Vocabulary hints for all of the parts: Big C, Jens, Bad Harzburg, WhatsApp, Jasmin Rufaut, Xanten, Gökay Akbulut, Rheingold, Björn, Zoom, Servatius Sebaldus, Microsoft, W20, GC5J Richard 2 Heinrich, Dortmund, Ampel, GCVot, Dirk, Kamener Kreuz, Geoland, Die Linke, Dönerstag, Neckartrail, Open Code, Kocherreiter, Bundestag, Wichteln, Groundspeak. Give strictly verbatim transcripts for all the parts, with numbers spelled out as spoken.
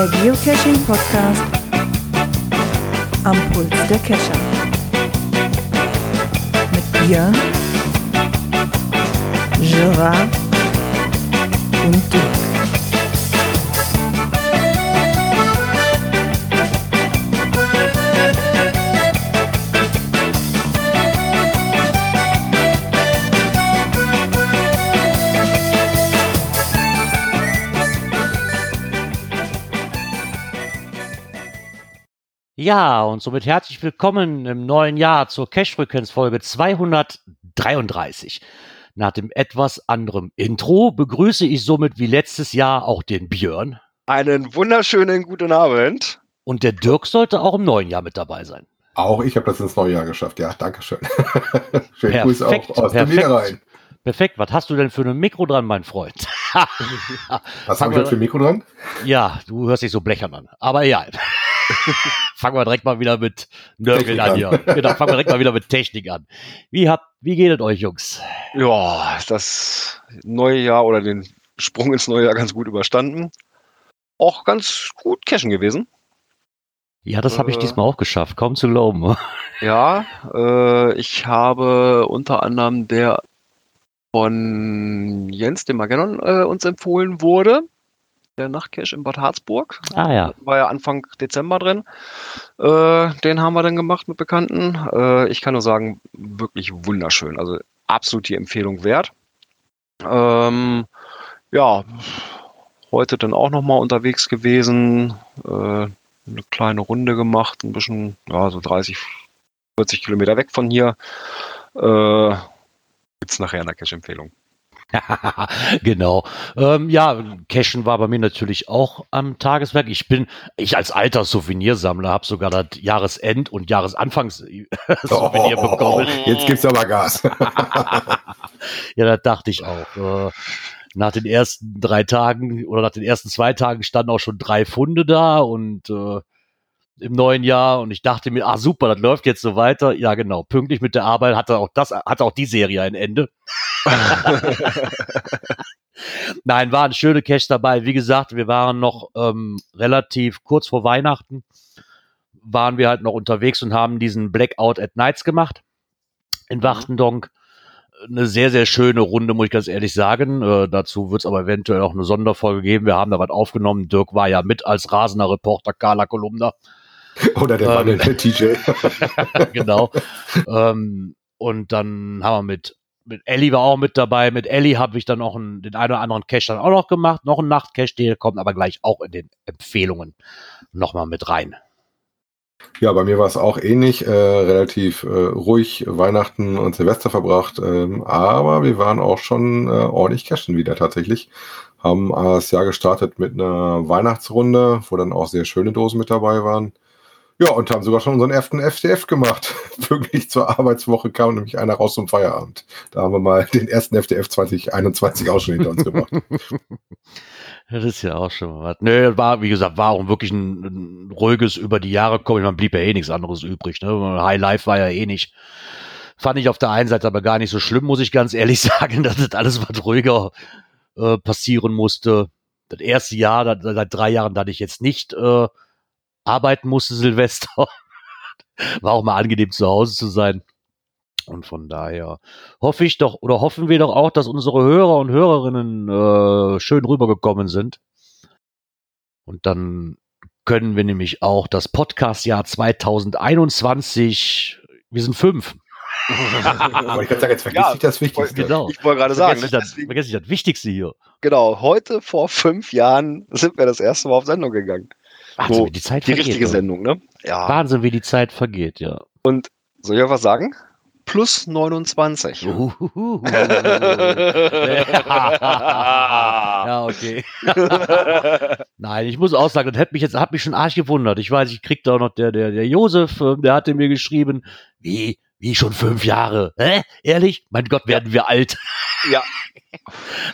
der Geocaching-Podcast am Puls der Cacher. Mit Björn, Gerard und Dirk. Ja, und somit herzlich willkommen im neuen Jahr zur Cashfrequenz Folge zweihundertdreiunddreißig. Nach dem etwas anderen Intro begrüße ich somit wie letztes Jahr auch den Björn. Einen wunderschönen guten Abend. Und der Dirk sollte auch im neuen Jahr mit dabei sein. Auch ich habe das ins neue Jahr geschafft, ja, danke schön. Schönen perfekt, Grüß auch aus perfekt. dem Niederrhein. Perfekt, was hast du denn für ein Mikro dran, mein Freund? Was habe ich denn für ein Mikro dran? Ja, du hörst dich so blechern an, aber ja. Fangen wir direkt mal wieder mit Nörgeln an hier. Genau, fangen wir direkt mal wieder mit Technik an. Wie habt, wie geht es euch, Jungs? Ja, das neue Jahr oder den Sprung ins neue Jahr ganz gut überstanden. Auch ganz gut cashen gewesen. Ja, das äh, habe ich diesmal auch geschafft. Kaum zu glauben. Ja, äh, ich habe unter anderem der von Jens, dem Magellan, äh, uns empfohlen wurde. Der Nachtcache in Bad Harzburg. Ah, ja. War ja Anfang Dezember drin. Äh, den haben wir dann gemacht mit Bekannten. Äh, ich kann nur sagen, wirklich wunderschön. Also absolut die Empfehlung wert. Ähm, ja, heute dann auch nochmal unterwegs gewesen. Äh, eine kleine Runde gemacht. Ein bisschen, ja, so dreißig, vierzig Kilometer weg von hier. Äh, gibt's nachher eine Cache-Empfehlung. Genau. Ähm, ja, Cashen war bei mir natürlich auch am Tageswerk. Ich bin, ich als alter Souvenirsammler habe sogar das Jahresend- und Jahresanfangs-Souvenir oh, bekommen. Jetzt gibt's aber Gas. Ja, das dachte ich auch. Nach den ersten drei Tagen oder nach den ersten zwei Tagen standen auch schon drei Funde da und äh, im neuen Jahr und ich dachte mir, ah super, das läuft jetzt so weiter. Ja genau, pünktlich mit der Arbeit hatte auch das, hatte auch die Serie ein Ende. Nein, waren schöne Cash dabei. Wie gesagt, wir waren noch ähm, relativ kurz vor Weihnachten, waren wir halt noch unterwegs und haben diesen Blackout at Nights gemacht in Wachtendonk. Eine sehr, sehr schöne Runde, muss ich ganz ehrlich sagen. Äh, dazu wird es aber eventuell auch eine Sonderfolge geben. Wir haben da was aufgenommen. Dirk war ja mit als rasender Reporter Carla Kolumna. Oder der Mann ähm, der T J. Genau. ähm, und dann haben wir mit, mit Elli war auch mit dabei. Mit Elli habe ich dann auch einen, den einen oder anderen Cache dann auch noch gemacht. Noch einen Nachtcache, der kommt aber gleich auch in den Empfehlungen nochmal mit rein. Ja, bei mir war es auch ähnlich. Äh, relativ äh, ruhig Weihnachten und Silvester verbracht. Ähm, aber wir waren auch schon äh, ordentlich cashen wieder tatsächlich. Haben äh, das Jahr gestartet mit einer Weihnachtsrunde, wo dann auch sehr schöne Dosen mit dabei waren. Ja, und haben sogar schon unseren ersten F C F gemacht. Wirklich zur Arbeitswoche kam nämlich einer raus zum Feierabend. Da haben wir mal den ersten F C F zweitausendeinundzwanzig auch schon hinter uns gemacht. Das ist ja auch schon was. Nö, war, wie gesagt, war auch wirklich ein, ein ruhiges über die Jahre kommen. Man blieb ja eh nichts anderes übrig. Ne? High Life war ja eh nicht. Fand ich auf der einen Seite aber gar nicht so schlimm, muss ich ganz ehrlich sagen, dass das alles was ruhiger äh, passieren musste. Das erste Jahr, das, seit drei Jahren, da ich jetzt nicht äh, arbeiten musste Silvester. War auch mal angenehm, zu Hause zu sein. Und von daher hoffe ich doch, oder hoffen wir doch auch, dass unsere Hörer und Hörerinnen äh, schön rübergekommen sind. Und dann können wir nämlich auch das Podcast-Jahr zweitausendeinundzwanzig, wir sind fünf. Aber ich kann sagen, jetzt vergesse ja, ich das Wichtigste. Genau. Ich wollte gerade sagen, vergesse ich, das, vergesse ich das Wichtigste hier. Genau, heute vor fünf Jahren sind wir das erste Mal auf Sendung gegangen. Wahnsinn, wie die Zeit die vergeht. Die richtige oder? Sendung, ne? Ja. Wahnsinn, wie die Zeit vergeht, ja. Und soll ich auch was sagen? Plus neunundzwanzig. Uhuhu. Ja, okay. Nein, ich muss auch sagen, das hat mich jetzt hat mich schon arsch gewundert. Ich weiß, ich krieg da noch der, der, der Josef, der hatte mir geschrieben, wie, wie schon fünf Jahre. Hä? Ehrlich? Mein Gott, werden wir alt. Ja.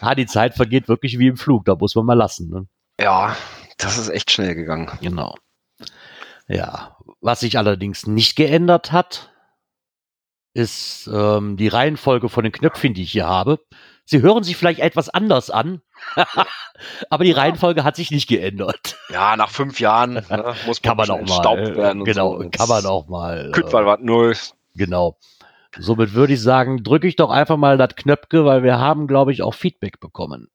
Ah, die Zeit vergeht wirklich wie im Flug, da muss man mal lassen. Ne? Ja, das ist echt schnell gegangen. Genau. Ja, was sich allerdings nicht geändert hat, ist ähm, die Reihenfolge von den Knöpfchen, die ich hier habe. Sie hören sich vielleicht etwas anders an, aber die Reihenfolge hat sich nicht geändert. Ja, nach fünf Jahren ne, muss man, man auch mal Staub werden. Genau, so. Kann man auch mal. Kütwald war null. Genau. Somit würde ich sagen, drücke ich doch einfach mal das Knöpfchen, weil wir haben, glaube ich, auch Feedback bekommen.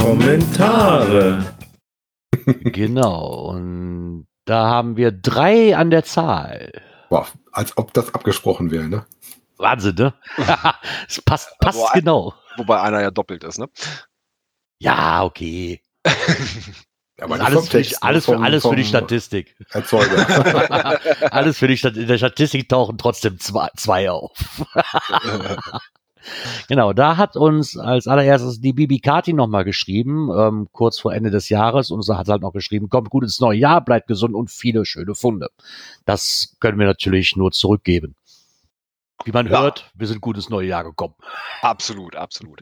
Kommentare. Genau, und da haben wir drei an der Zahl. Boah, als ob das abgesprochen wäre, ne? Wahnsinn, ne? Es passt, passt wobei, genau. Wobei einer ja doppelt ist, ne? Ja, okay. Aber alles vom für, Text, die, alles, vom, für, alles vom, für die Statistik. Erzeuger. Alles für die Statistik. In der Statistik tauchen trotzdem zwei, zwei auf. Genau, da hat uns als allererstes die Bibi Kati nochmal geschrieben, ähm, kurz vor Ende des Jahres, und sie hat halt noch geschrieben, kommt gut ins neue Jahr, bleibt gesund und viele schöne Funde. Das können wir natürlich nur zurückgeben. Wie man ja. hört, wir sind gut ins neue Jahr gekommen. Absolut, absolut.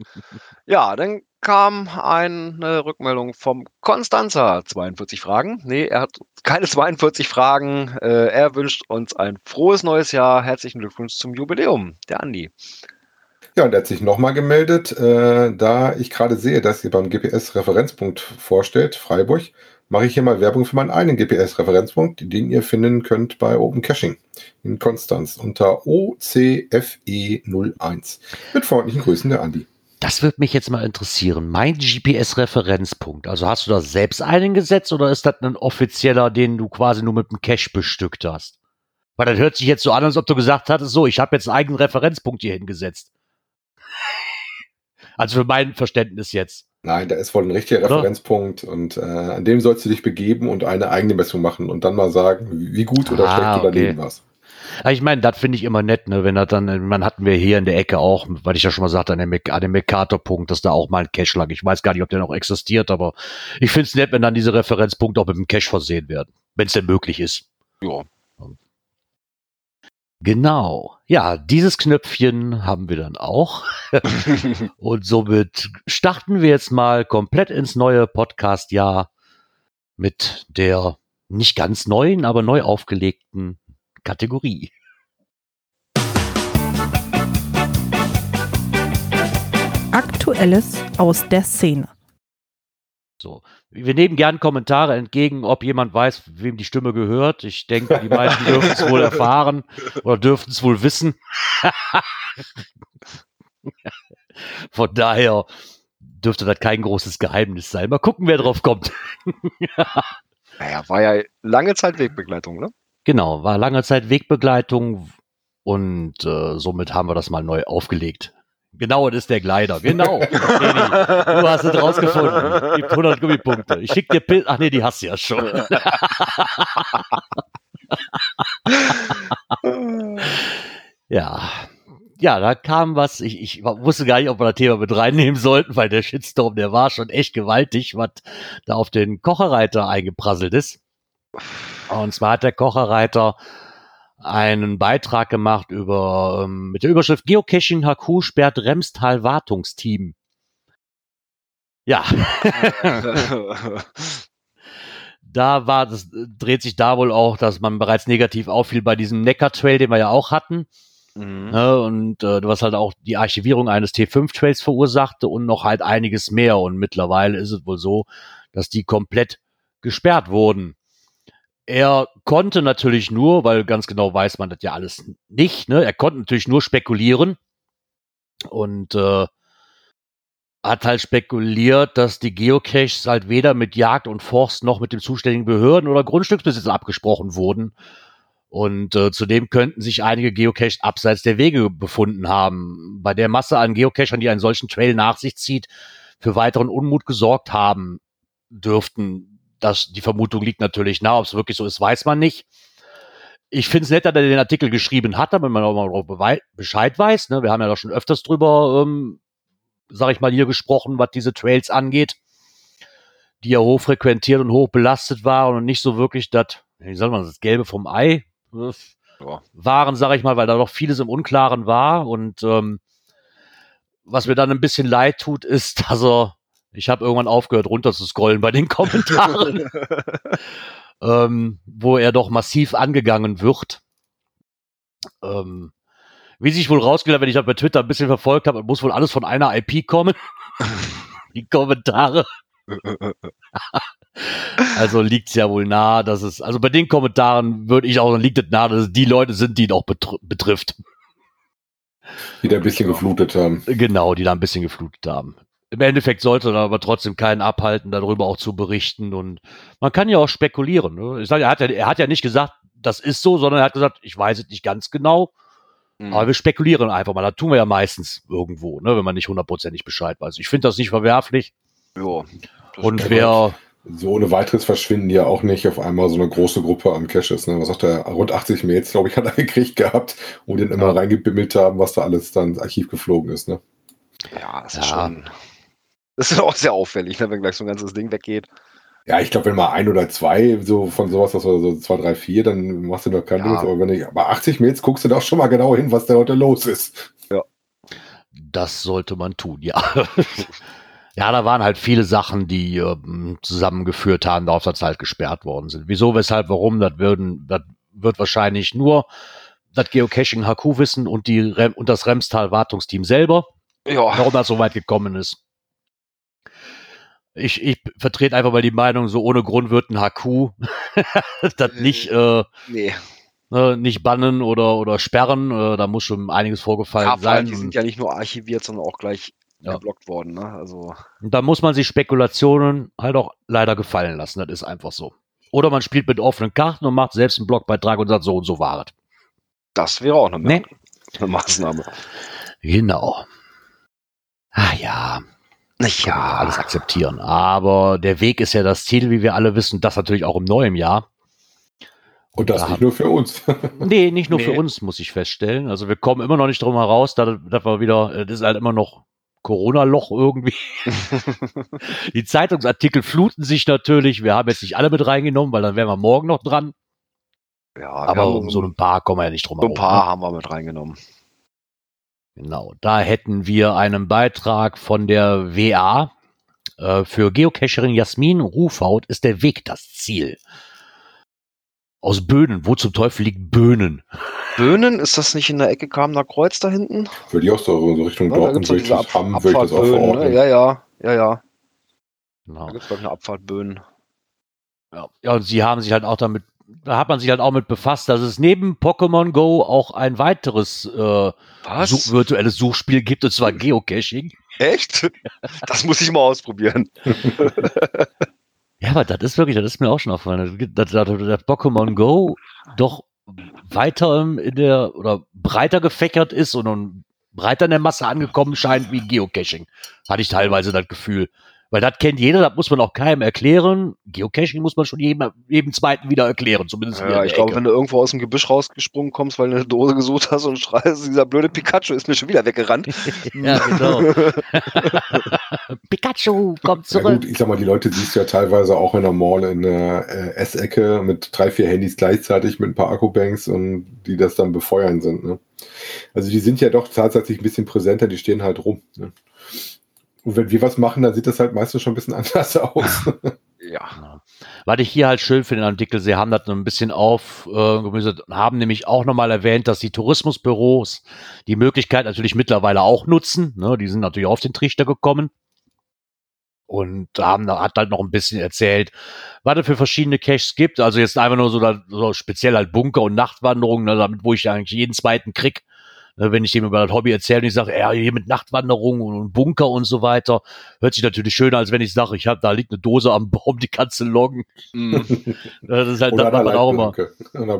Ja, dann kam eine Rückmeldung vom Konstanzer, zweiundvierzig Fragen. Nee, er hat keine zweiundvierzig Fragen. Äh, er wünscht uns ein frohes neues Jahr. Herzlichen Glückwunsch zum Jubiläum, der Andi. Ja, und er hat sich nochmal gemeldet, äh, da ich gerade sehe, dass ihr beim G P S-Referenzpunkt vorstellt, Freiburg, mache ich hier mal Werbung für meinen eigenen G P S-Referenzpunkt, den ihr finden könnt bei Open Caching in Konstanz unter O C F E null eins. Mit freundlichen Grüßen, der Andi. Das würde mich jetzt mal interessieren, mein G P S-Referenzpunkt, also hast du da selbst einen gesetzt oder ist das ein offizieller, den du quasi nur mit dem Cache bestückt hast? Weil das hört sich jetzt so an, als ob du gesagt hattest, so, ich habe jetzt einen eigenen Referenzpunkt hier hingesetzt. Also für mein Verständnis jetzt. Nein, da ist wohl ein richtiger oder? Referenzpunkt und äh, an dem sollst du dich begeben und eine eigene Messung machen und dann mal sagen, wie gut oder ah, schlecht du daneben okay. warst. Ja, ich meine, das finde ich immer nett, ne? Wenn das dann, man hatten wir hier in der Ecke auch, weil ich ja schon mal sagte, an dem, an dem Mercator-Punkt, dass da auch mal ein Cache lag. Ich weiß gar nicht, ob der noch existiert, aber ich finde es nett, wenn dann diese Referenzpunkte auch mit dem Cache versehen werden, wenn es denn möglich ist. Ja. Genau. Ja, dieses Knöpfchen haben wir dann auch. Und somit starten wir jetzt mal komplett ins neue Podcast-Jahr mit der nicht ganz neuen, aber neu aufgelegten Kategorie. Aktuelles aus der Szene. So. Wir nehmen gern Kommentare entgegen, ob jemand weiß, wem die Stimme gehört. Ich denke, die meisten dürften es wohl erfahren oder dürften es wohl wissen. Von daher dürfte das kein großes Geheimnis sein. Mal gucken, wer drauf kommt. Naja, war ja lange Zeit Wegbegleitung, ne? Genau, war lange Zeit Wegbegleitung und äh, somit haben wir das mal neu aufgelegt. Genau, das ist der Gleiter. Genau. Du hast es rausgefunden. Gibt hundert Gummipunkte. Ich schicke dir Bild. Ach nee, die hast du ja schon. Ja. Ja, da kam was. Ich, ich wusste gar nicht, ob wir das Thema mit reinnehmen sollten, weil der Shitstorm, der war schon echt gewaltig, was da auf den Kocherreiter eingeprasselt ist. Und zwar hat der Kocherreiter einen Beitrag gemacht über ähm, mit der Überschrift Geocaching H Q sperrt Remstal-Wartungsteam. Ja. Da war das dreht sich da wohl auch, dass man bereits negativ auffiel bei diesem Neckartrail, den wir ja auch hatten. Mhm. Ne, und äh, was halt auch die Archivierung eines T fünf Trails verursachte und noch halt einiges mehr. Und mittlerweile ist es wohl so, dass die komplett gesperrt wurden. Er konnte natürlich nur, weil ganz genau weiß man das ja alles nicht, ne? Er konnte natürlich nur spekulieren und äh, hat halt spekuliert, dass die Geocaches halt weder mit Jagd und Forst noch mit den zuständigen Behörden oder Grundstücksbesitzern abgesprochen wurden. Und äh, zudem könnten sich einige Geocaches abseits der Wege befunden haben. Bei der Masse an Geocachern, die einen solchen Trail nach sich zieht, für weiteren Unmut gesorgt haben dürften. Das, die Vermutung liegt natürlich nahe, ob es wirklich so ist, weiß man nicht. Ich finde es nett, dass er den Artikel geschrieben hat, damit man auch mal darüber Bescheid weiß. Ne? Wir haben ja doch schon öfters drüber, ähm, sag ich mal, hier gesprochen, was diese Trails angeht, die ja hoch frequentiert und hoch belastet waren und nicht so wirklich das, wie soll man das, Gelbe vom Ei äh, waren, sag ich mal, weil da doch vieles im Unklaren war. Und ähm, was mir dann ein bisschen leid tut, ist, dass er Ich habe irgendwann aufgehört, runter zu scrollen bei den Kommentaren, ähm, wo er doch massiv angegangen wird. ähm, wie sich wohl rausgestellt hat, wenn ich das bei Twitter ein bisschen verfolgt habe, muss wohl alles von einer I P kommen. Die Kommentare. Also liegt es ja wohl nahe, dass es, also bei den Kommentaren würde ich auch sagen, liegt es nahe, dass es die Leute sind, die ihn auch betr- betrifft. Die da ein bisschen geflutet haben. Genau, die da ein bisschen geflutet haben. Im Endeffekt sollte dann aber trotzdem keinen abhalten, darüber auch zu berichten. Und man kann ja auch spekulieren. Ne? Ich sage, er hat ja, er hat ja nicht gesagt, das ist so, sondern er hat gesagt, ich weiß es nicht ganz genau. Mhm. Aber wir spekulieren einfach mal. Das tun wir ja meistens irgendwo, ne? Wenn man nicht hundertprozentig Bescheid weiß. Ich finde das nicht verwerflich. Ja. Und wer... So ohne weiteres verschwinden ja auch nicht auf einmal so eine große Gruppe an Caches. Ne? Was sagt er? Rund achtzig Mails, glaube ich, hat er gekriegt gehabt, wo den immer ja. reingebimmelt haben, was da alles dann ins Archiv geflogen ist. Ne? Ja, das ist ja. schon... Das ist auch sehr auffällig, ne, wenn gleich so ein ganzes Ding weggeht. Ja, ich glaube, wenn mal ein oder zwei so von sowas, das war so zwei, drei, vier, dann machst du noch keine ja. Lust. Aber wenn ich, aber achtzig Mails guckst du doch schon mal genau hin, was da heute los ist. Ja. Das sollte man tun, ja. Ja, da waren halt viele Sachen, die ähm, zusammengeführt haben, darauf, dass halt gesperrt worden sind. Wieso, weshalb, warum, das würden, das wird wahrscheinlich nur das Geocaching H Q wissen und, die Rem- und das Remstal-Wartungsteam selber, ja. warum das so weit gekommen ist. Ich, ich vertrete einfach mal die Meinung, so ohne Grund wird ein H Q das nicht, äh, nee. ne, nicht bannen oder, oder sperren. Äh, da muss schon einiges vorgefallen ja, sein. Die sind ja nicht nur archiviert, sondern auch gleich ja. geblockt worden. Ne? Also. Und da muss man sich Spekulationen halt auch leider gefallen lassen. Das ist einfach so. Oder man spielt mit offenen Karten und macht selbst einen Blogbeitrag und sagt, so und so war es. Das wäre auch eine, nee. eine Maßnahme. Genau. Ah ja. Ja, alles akzeptieren. Aber der Weg ist ja das Ziel, wie wir alle wissen. Das natürlich auch im neuen Jahr. Und das da nicht nur für uns. Nee, nicht nur nee. für uns, muss ich feststellen. Also wir kommen immer noch nicht drum heraus, dass wir wieder, das ist halt immer noch Corona-Loch irgendwie. Die Zeitungsartikel fluten sich natürlich. Wir haben jetzt nicht alle mit reingenommen, weil dann wären wir morgen noch dran. Ja, aber um so ein paar kommen wir ja nicht drum herum. So ein paar haben wir mit reingenommen. Genau, da hätten wir einen Beitrag von der W A. Äh, für Geocacherin Jasmin Rufaut ist der Weg das Ziel. Aus Bönen. Wo zum Teufel liegt Bönen? Bönen? Ist das nicht in der Ecke Kamener Kreuz da hinten? Würde ich auch so in Richtung ja, Dortmund, würde ich das haben, würde ich das auch verordnen. Ne? Ja, ja, ja, ja. Genau. Da gibt es, glaube ich, eine Abfahrt Bönen. Ja. ja, und sie haben sich halt auch damit, da hat man sich halt auch mit befasst, dass es neben Pokémon Go auch ein weiteres äh, Such- virtuelles Suchspiel gibt, und zwar Geocaching. Echt? Das muss ich mal ausprobieren. Ja, aber das ist wirklich, das ist mir auch schon aufgefallen, dass, dass, dass Pokémon Go doch weiter in der, oder breiter gefächert ist und breiter in der Masse angekommen scheint wie Geocaching. Hatte ich teilweise das Gefühl. Weil das kennt jeder, das muss man auch keinem erklären. Geocaching muss man schon jedem, jedem Zweiten wieder erklären, zumindest. Ja, ich glaube, wenn du irgendwo aus dem Gebüsch rausgesprungen kommst, weil du eine Dose gesucht hast und schreist, dieser blöde Pikachu ist mir schon wieder weggerannt. Ja, genau. Pikachu, komm zurück. Ja, gut, ich sag mal, die Leute siehst du ja teilweise auch in der Mall in der äh, Essecke mit drei, vier Handys gleichzeitig mit ein paar Akku-Banks und die das dann befeuern sind. Ne? Also die sind ja doch tatsächlich ein bisschen präsenter, die stehen halt rum. Ne? Und wenn wir was machen, dann sieht das halt meistens schon ein bisschen anders aus. Ja. Was ich hier halt schön finde, den Artikel, sie haben das ein bisschen aufgemüsert und haben nämlich auch nochmal erwähnt, dass die Tourismusbüros die Möglichkeit natürlich mittlerweile auch nutzen. Ne? Die sind natürlich auf den Trichter gekommen und haben, hat halt noch ein bisschen erzählt, was es für verschiedene Caches gibt. Also jetzt einfach nur so, da, so speziell halt Bunker und Nachtwanderungen, ne, damit wo ich eigentlich jeden zweiten krieg. Wenn ich dem über das Hobby erzähle und ich sage, ja, hier mit Nachtwanderungen und Bunker und so weiter, hört sich natürlich schöner, als wenn ich sage, ich habe, da liegt eine Dose am Baum, die kannst du loggen. Das ist halt das, was man auch immer.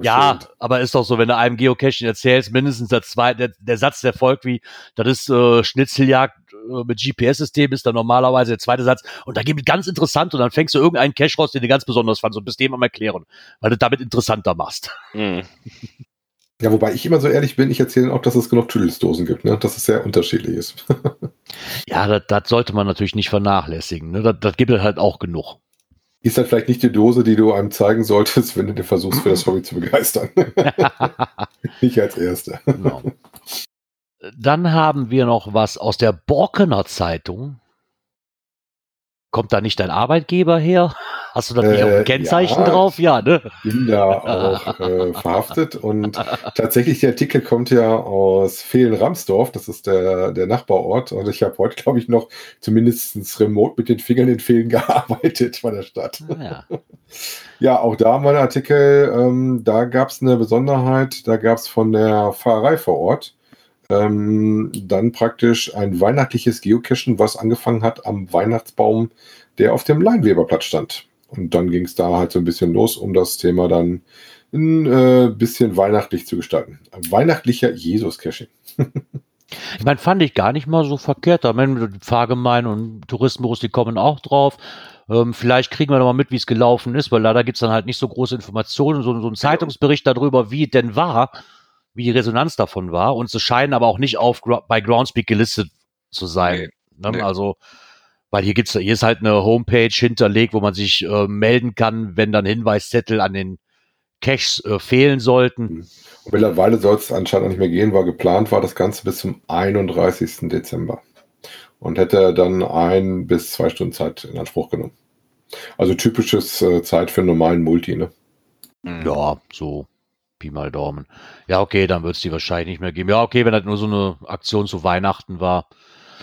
Ja, aber ist doch so, wenn du einem Geocaching erzählst, mindestens der, zwei, der, der Satz, der folgt wie, das ist äh, Schnitzeljagd äh, mit G P S-System, ist dann normalerweise der zweite Satz. Und da gibt es ganz interessant und dann fängst du irgendeinen Cache raus, den du ganz besonders fandst und bist dem am Erklären, weil du damit interessanter machst. Mhm. Ja, wobei ich immer so ehrlich bin, ich erzähle auch, dass es genug Tüdelsdosen gibt, ne? Dass es sehr unterschiedlich ist. Ja, das sollte man natürlich nicht vernachlässigen. Ne? Das gibt es halt auch genug. Ist halt vielleicht nicht die Dose, die du einem zeigen solltest, wenn du dir versuchst, für das Hobby zu begeistern. Nicht als Erster. Genau. Dann haben wir noch was aus der Borkener Zeitung. Kommt da nicht dein Arbeitgeber her? Hast du da nicht äh, auch ein Kennzeichen ja, drauf? Ja, ne? Ich bin da auch äh, verhaftet und tatsächlich der Artikel kommt ja aus Vehlen-Ramsdorf, das ist der, der Nachbarort, und ich habe heute, glaube ich, noch zumindest remote mit den Fingern in Vehlen gearbeitet bei der Stadt. Ja, ja, auch da mal ein Artikel, ähm, da gab es eine Besonderheit, da gab es von der Pfarrei vor Ort Ähm, dann praktisch ein weihnachtliches Geocachen, was angefangen hat am Weihnachtsbaum, der auf dem Leinweberplatz stand. Und dann ging es da halt so ein bisschen los, um das Thema dann ein äh, bisschen weihnachtlich zu gestalten. Ein weihnachtlicher Jesus-Caching. Ich meine, fand ich gar nicht mal so verkehrt. Da meine, die Pfarrgemeinde und Tourismus, die kommen auch drauf. Ähm, vielleicht kriegen wir noch mal mit, wie es gelaufen ist, weil leider gibt es dann halt nicht so große Informationen, so, so einen Zeitungsbericht darüber, wie es denn war, wie die Resonanz davon war, und sie scheinen aber auch nicht auf bei Groundspeak gelistet zu sein. Nee, ne? Nee. Also, weil hier gibt's, hier ist halt eine Homepage hinterlegt, wo man sich äh, melden kann, wenn dann Hinweiszettel an den Caches äh, fehlen sollten. Und mittlerweile soll es anscheinend auch nicht mehr gehen, weil geplant war das Ganze bis zum einunddreißigsten Dezember. Und hätte dann ein bis zwei Stunden Zeit in Anspruch genommen. Also typisches äh, Zeit für einen normalen Multi, ne? Ja, so. Pi mal Daumen. Ja, okay, dann wird es die wahrscheinlich nicht mehr geben. Ja, okay, wenn das nur so eine Aktion zu Weihnachten war.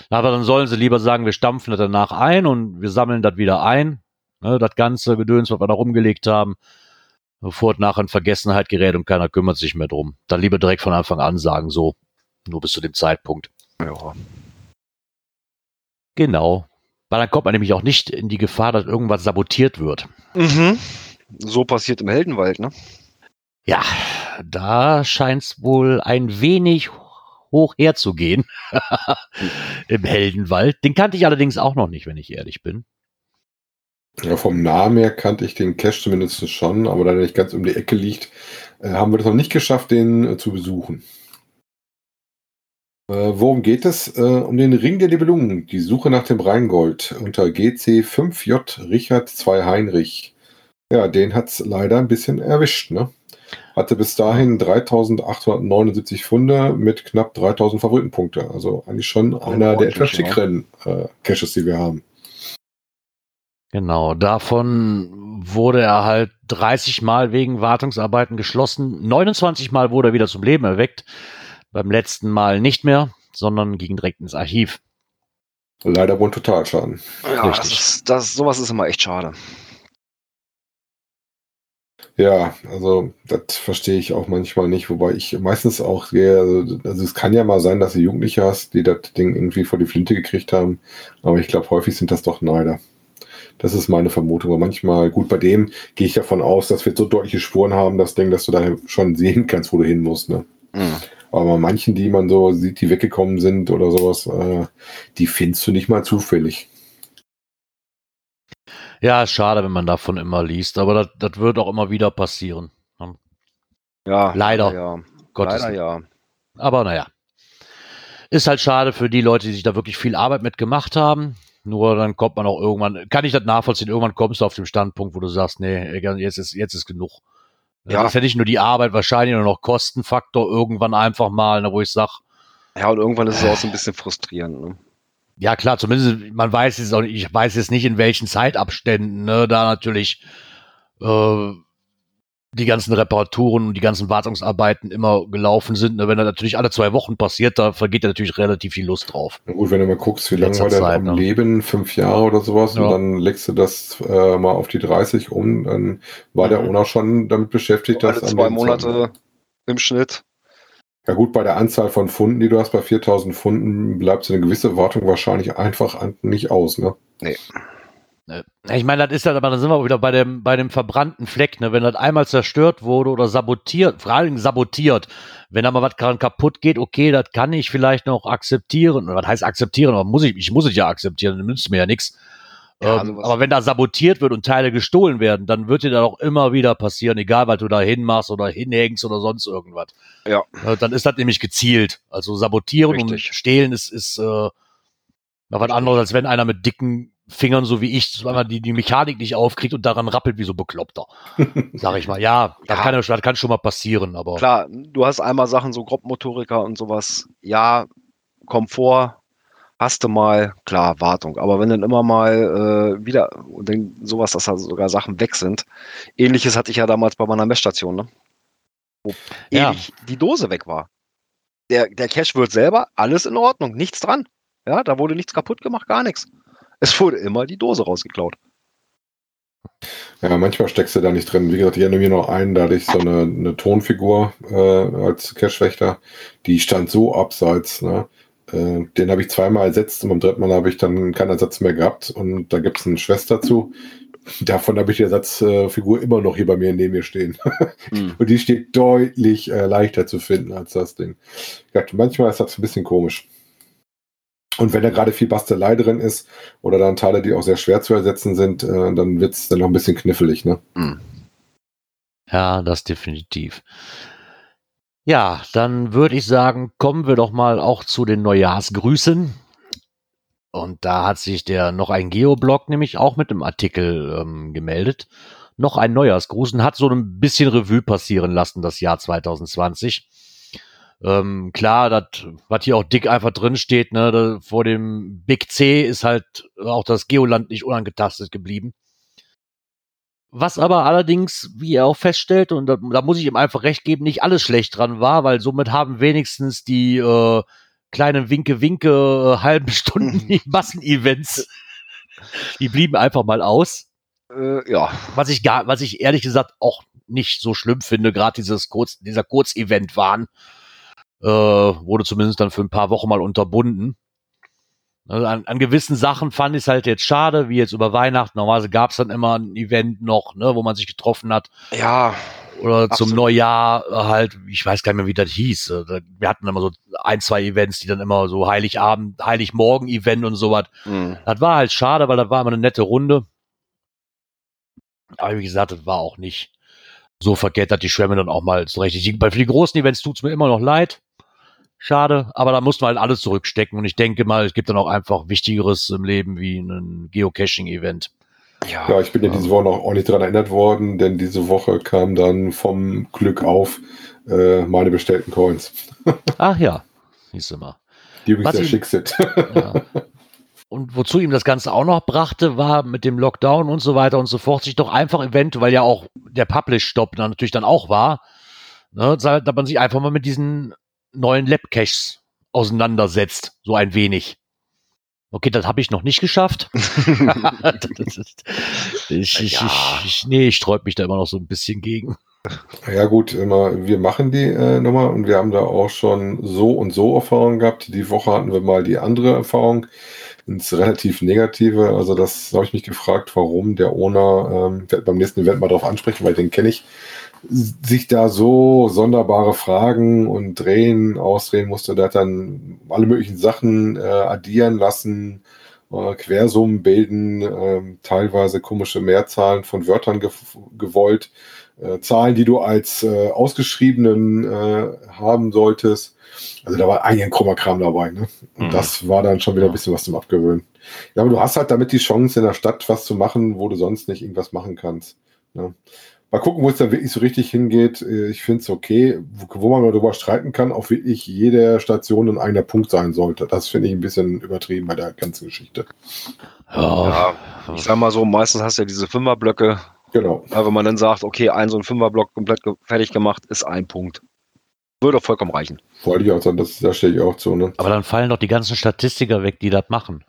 Aber dann sollen sie lieber sagen, wir stampfen das danach ein und wir sammeln das wieder ein. Ne, das ganze Gedöns, was wir da rumgelegt haben, bevor es nachher in Vergessenheit gerät und keiner kümmert sich mehr drum. Dann lieber direkt von Anfang an sagen, so, nur bis zu dem Zeitpunkt. Ja. Genau. Weil dann kommt man nämlich auch nicht in die Gefahr, dass irgendwas sabotiert wird. Mhm. So passiert im Heldenwald, ne? Ja, da scheint es wohl ein wenig hoch herzugehen im Heldenwald. Den kannte ich allerdings auch noch nicht, wenn ich ehrlich bin. Ja, vom Namen her kannte ich den Cache zumindest schon, aber da der nicht ganz um die Ecke liegt, äh, haben wir das noch nicht geschafft, den äh, zu besuchen. Äh, worum geht es? Äh, um den Ring der Nibelungen, die Suche nach dem Rheingold unter G C fünf J Richard zwei Heinrich. Ja, den hat es leider ein bisschen erwischt, ne? Hatte bis dahin dreitausendachthundertneunundsiebzig Funde mit knapp dreitausend Favoritenpunkte. Also eigentlich schon einer oh, der etwas schickeren äh, Caches, die wir haben. Genau, davon wurde er halt dreißig Mal wegen Wartungsarbeiten geschlossen. neunundzwanzig Mal wurde er wieder zum Leben erweckt. Beim letzten Mal nicht mehr, sondern ging direkt ins Archiv. Leider wohl ein Totalschaden. Ja, das ist, das, sowas ist immer echt schade. Ja, also das verstehe ich auch manchmal nicht, wobei ich meistens auch sehe, also, also es kann ja mal sein, dass du Jugendliche hast, die das Ding irgendwie vor die Flinte gekriegt haben, aber ich glaube, häufig sind das doch Neider. Das ist meine Vermutung, aber manchmal, gut, bei dem gehe ich davon aus, dass wir so deutliche Spuren haben, das Ding, dass du da schon sehen kannst, wo du hin musst, ne? Mhm. Aber bei manchen, die man so sieht, die weggekommen sind oder sowas, äh, die findest du nicht mal zufällig. Ja, ist schade, wenn man davon immer liest, aber das wird auch immer wieder passieren. Ja, leider. Ja. Gottes leider, ja. Aber naja, ist halt schade für die Leute, die sich da wirklich viel Arbeit mit gemacht haben. Nur dann kommt man auch irgendwann, kann ich das nachvollziehen, irgendwann kommst du auf den Standpunkt, wo du sagst, nee, jetzt ist, jetzt ist genug. Ja. Das ist ja nicht nur die Arbeit, wahrscheinlich nur noch Kostenfaktor irgendwann einfach mal, wo ich sage. Ja, und irgendwann ist es auch so ein bisschen frustrierend, ne? Ja klar, zumindest man weiß jetzt auch nicht, ich weiß jetzt nicht, in welchen Zeitabständen, ne, da natürlich äh, die ganzen Reparaturen und die ganzen Wartungsarbeiten immer gelaufen sind. Ne, wenn da natürlich alle zwei Wochen passiert, da vergeht ja natürlich relativ viel Lust drauf. Ja, gut, wenn du mal guckst, wie lange war der am ne? Leben, fünf Jahre oder sowas, ja. Und dann legst du das äh, mal auf die dreißig um, dann war der Owner schon damit beschäftigt, dass alle zwei Monate im Schnitt. Ja gut, bei der Anzahl von Funden, die du hast, bei viertausend Funden, bleibt so eine gewisse Wartung wahrscheinlich einfach nicht aus, ne? Nee. Ich meine, das ist halt, aber dann sind wir wieder bei dem, bei dem verbrannten Fleck, ne? Wenn das einmal zerstört wurde oder sabotiert, vor allem sabotiert, wenn da mal was kaputt geht, okay, das kann ich vielleicht noch akzeptieren. Oder was heißt akzeptieren? Aber muss ich, ich muss es ja akzeptieren, dann nützt mir ja nichts. Ja, also ähm, aber wenn da sabotiert wird und Teile gestohlen werden, dann wird dir da auch immer wieder passieren, egal, was du da hinmachst oder hinhängst oder sonst irgendwas. Ja. Äh, dann ist das nämlich gezielt. Also sabotieren Richtig. Und stehlen ist, ist äh, noch was anderes, als wenn einer mit dicken Fingern, so wie ich, die, die Mechanik nicht aufkriegt und daran rappelt wie so Bekloppter. Sag ich mal, ja, das, ja. Kann, das kann schon mal passieren. Aber klar, du hast einmal Sachen, so Grobmotoriker und sowas, ja, Komfort, hast du mal, klar, Wartung, aber wenn dann immer mal äh, wieder und dann sowas, dass da sogar Sachen weg sind. Ähnliches hatte ich ja damals bei meiner Messstation, ne? Wo ja. ewig die Dose weg war. Der, der Cash wird selber, alles in Ordnung, nichts dran. Ja, da wurde nichts kaputt gemacht, gar nichts. Es wurde immer die Dose rausgeklaut. Ja, manchmal steckst du da nicht drin. Wie gesagt, ich erinnere mich noch einen, da hatte ich so eine, eine Tonfigur äh, als Cash-Wächter, die stand so abseits, ne? Äh, den habe ich zweimal ersetzt und beim dritten Mal habe ich dann keinen Ersatz mehr gehabt und da gibt es eine Schwester zu. Davon habe ich die Ersatzfigur immer noch hier bei mir neben mir stehen. Mhm. Und die steht deutlich äh, leichter zu finden als das Ding. Ich dachte, manchmal ist das ein bisschen komisch. Und wenn da gerade viel Bastelei drin ist oder dann Teile, die auch sehr schwer zu ersetzen sind, äh, dann wird es dann noch ein bisschen knifflig, ne? Mhm. Ja, das definitiv. Ja, dann würde ich sagen, kommen wir doch mal auch zu den Neujahrsgrüßen. Und da hat sich der noch ein Geoblog nämlich auch mit dem Artikel ähm, gemeldet. Noch ein Neujahrsgruß und hat so ein bisschen Revue passieren lassen, das Jahr zwanzig zwanzig. Ähm, klar, das, was hier auch dick einfach drin steht, ne, da, vor dem Big C ist halt auch das Geoland nicht unangetastet geblieben. Was aber allerdings, wie er auch feststellt, und da, da muss ich ihm einfach recht geben, nicht alles schlecht dran war, weil somit haben wenigstens die äh, kleinen Winke-Winke äh, halben Stunden die Massenevents, die blieben einfach mal aus. Äh, ja. Was ich, gar, was ich ehrlich gesagt auch nicht so schlimm finde, gerade dieses Kurz, dieser Kurzevent-Wahn äh, wurde zumindest dann für ein paar Wochen mal unterbunden. Also an, an gewissen Sachen fand ich es halt jetzt schade, wie jetzt über Weihnachten. Normalerweise gab es dann immer ein Event noch, ne, wo man sich getroffen hat. Ja. Oder absolut. Zum Neujahr halt, ich weiß gar nicht mehr, wie das hieß. Wir hatten immer so ein, zwei Events, die dann immer so Heiligabend, Heiligmorgen-Event und sowas. Mhm. Das war halt schade, weil das war immer eine nette Runde. Aber wie gesagt, das war auch nicht so verkehrt, dass die Schwämme dann auch mal zurecht. Bei vielen großen Events tut es mir immer noch leid. Schade, aber da mussten wir halt alles zurückstecken und ich denke mal, es gibt dann auch einfach Wichtigeres im Leben wie ein Geocaching-Event. Ja, ja, ich bin ja diese Woche noch auch nicht daran erinnert worden, denn diese Woche kam dann vom Glück auf äh, meine bestellten Coins. Ach ja, hieß immer. Die übrigens sehr schick sind. Ja. Und wozu ihm das Ganze auch noch brachte, war mit dem Lockdown und so weiter und so fort, sich doch einfach Event, weil ja auch der Publish-Stop dann natürlich dann auch war, ne, da man sich einfach mal mit diesen neuen Lab-Caches auseinandersetzt, so ein wenig. Okay, das habe ich noch nicht geschafft. das ist, ich, ich, ja. ich, nee, ich sträub mich da immer noch so ein bisschen gegen. Ja gut, immer, wir machen die äh, Nummer und wir haben da auch schon so und so Erfahrungen gehabt. Die Woche hatten wir mal die andere Erfahrung, ins relativ negative. Also das habe ich mich gefragt, warum der Owner, ähm, werde beim nächsten Event mal drauf ansprechen, weil den kenne ich, sich da so sonderbare Fragen und drehen, ausdrehen musste, der hat dann alle möglichen Sachen äh, addieren lassen, äh, Quersummen bilden, äh, teilweise komische Mehrzahlen von Wörtern ge- gewollt, äh, Zahlen, die du als äh, Ausgeschriebenen äh, haben solltest. Also da war ein krummer Kram dabei, ne? Und mhm. das war dann schon wieder ein bisschen was zum Abgewöhnen. Ja, aber du hast halt damit die Chance, in der Stadt was zu machen, wo du sonst nicht irgendwas machen kannst, ne? Mal gucken, wo es dann wirklich so richtig hingeht. Ich finde es okay, wo man mal darüber streiten kann, ob wirklich jede Station ein eigener Punkt sein sollte. Das finde ich ein bisschen übertrieben bei der ganzen Geschichte. Ja, ich sag mal so, meistens hast du ja diese Fünferblöcke. Genau. Aber wenn man dann sagt, okay, ein so ein Fünferblock komplett fertig gemacht, ist ein Punkt. Würde doch vollkommen reichen. Wollte ich auch sagen, das, da stehe ich auch zu, ne? Aber dann fallen doch die ganzen Statistiker weg, die das machen.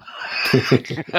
Kannst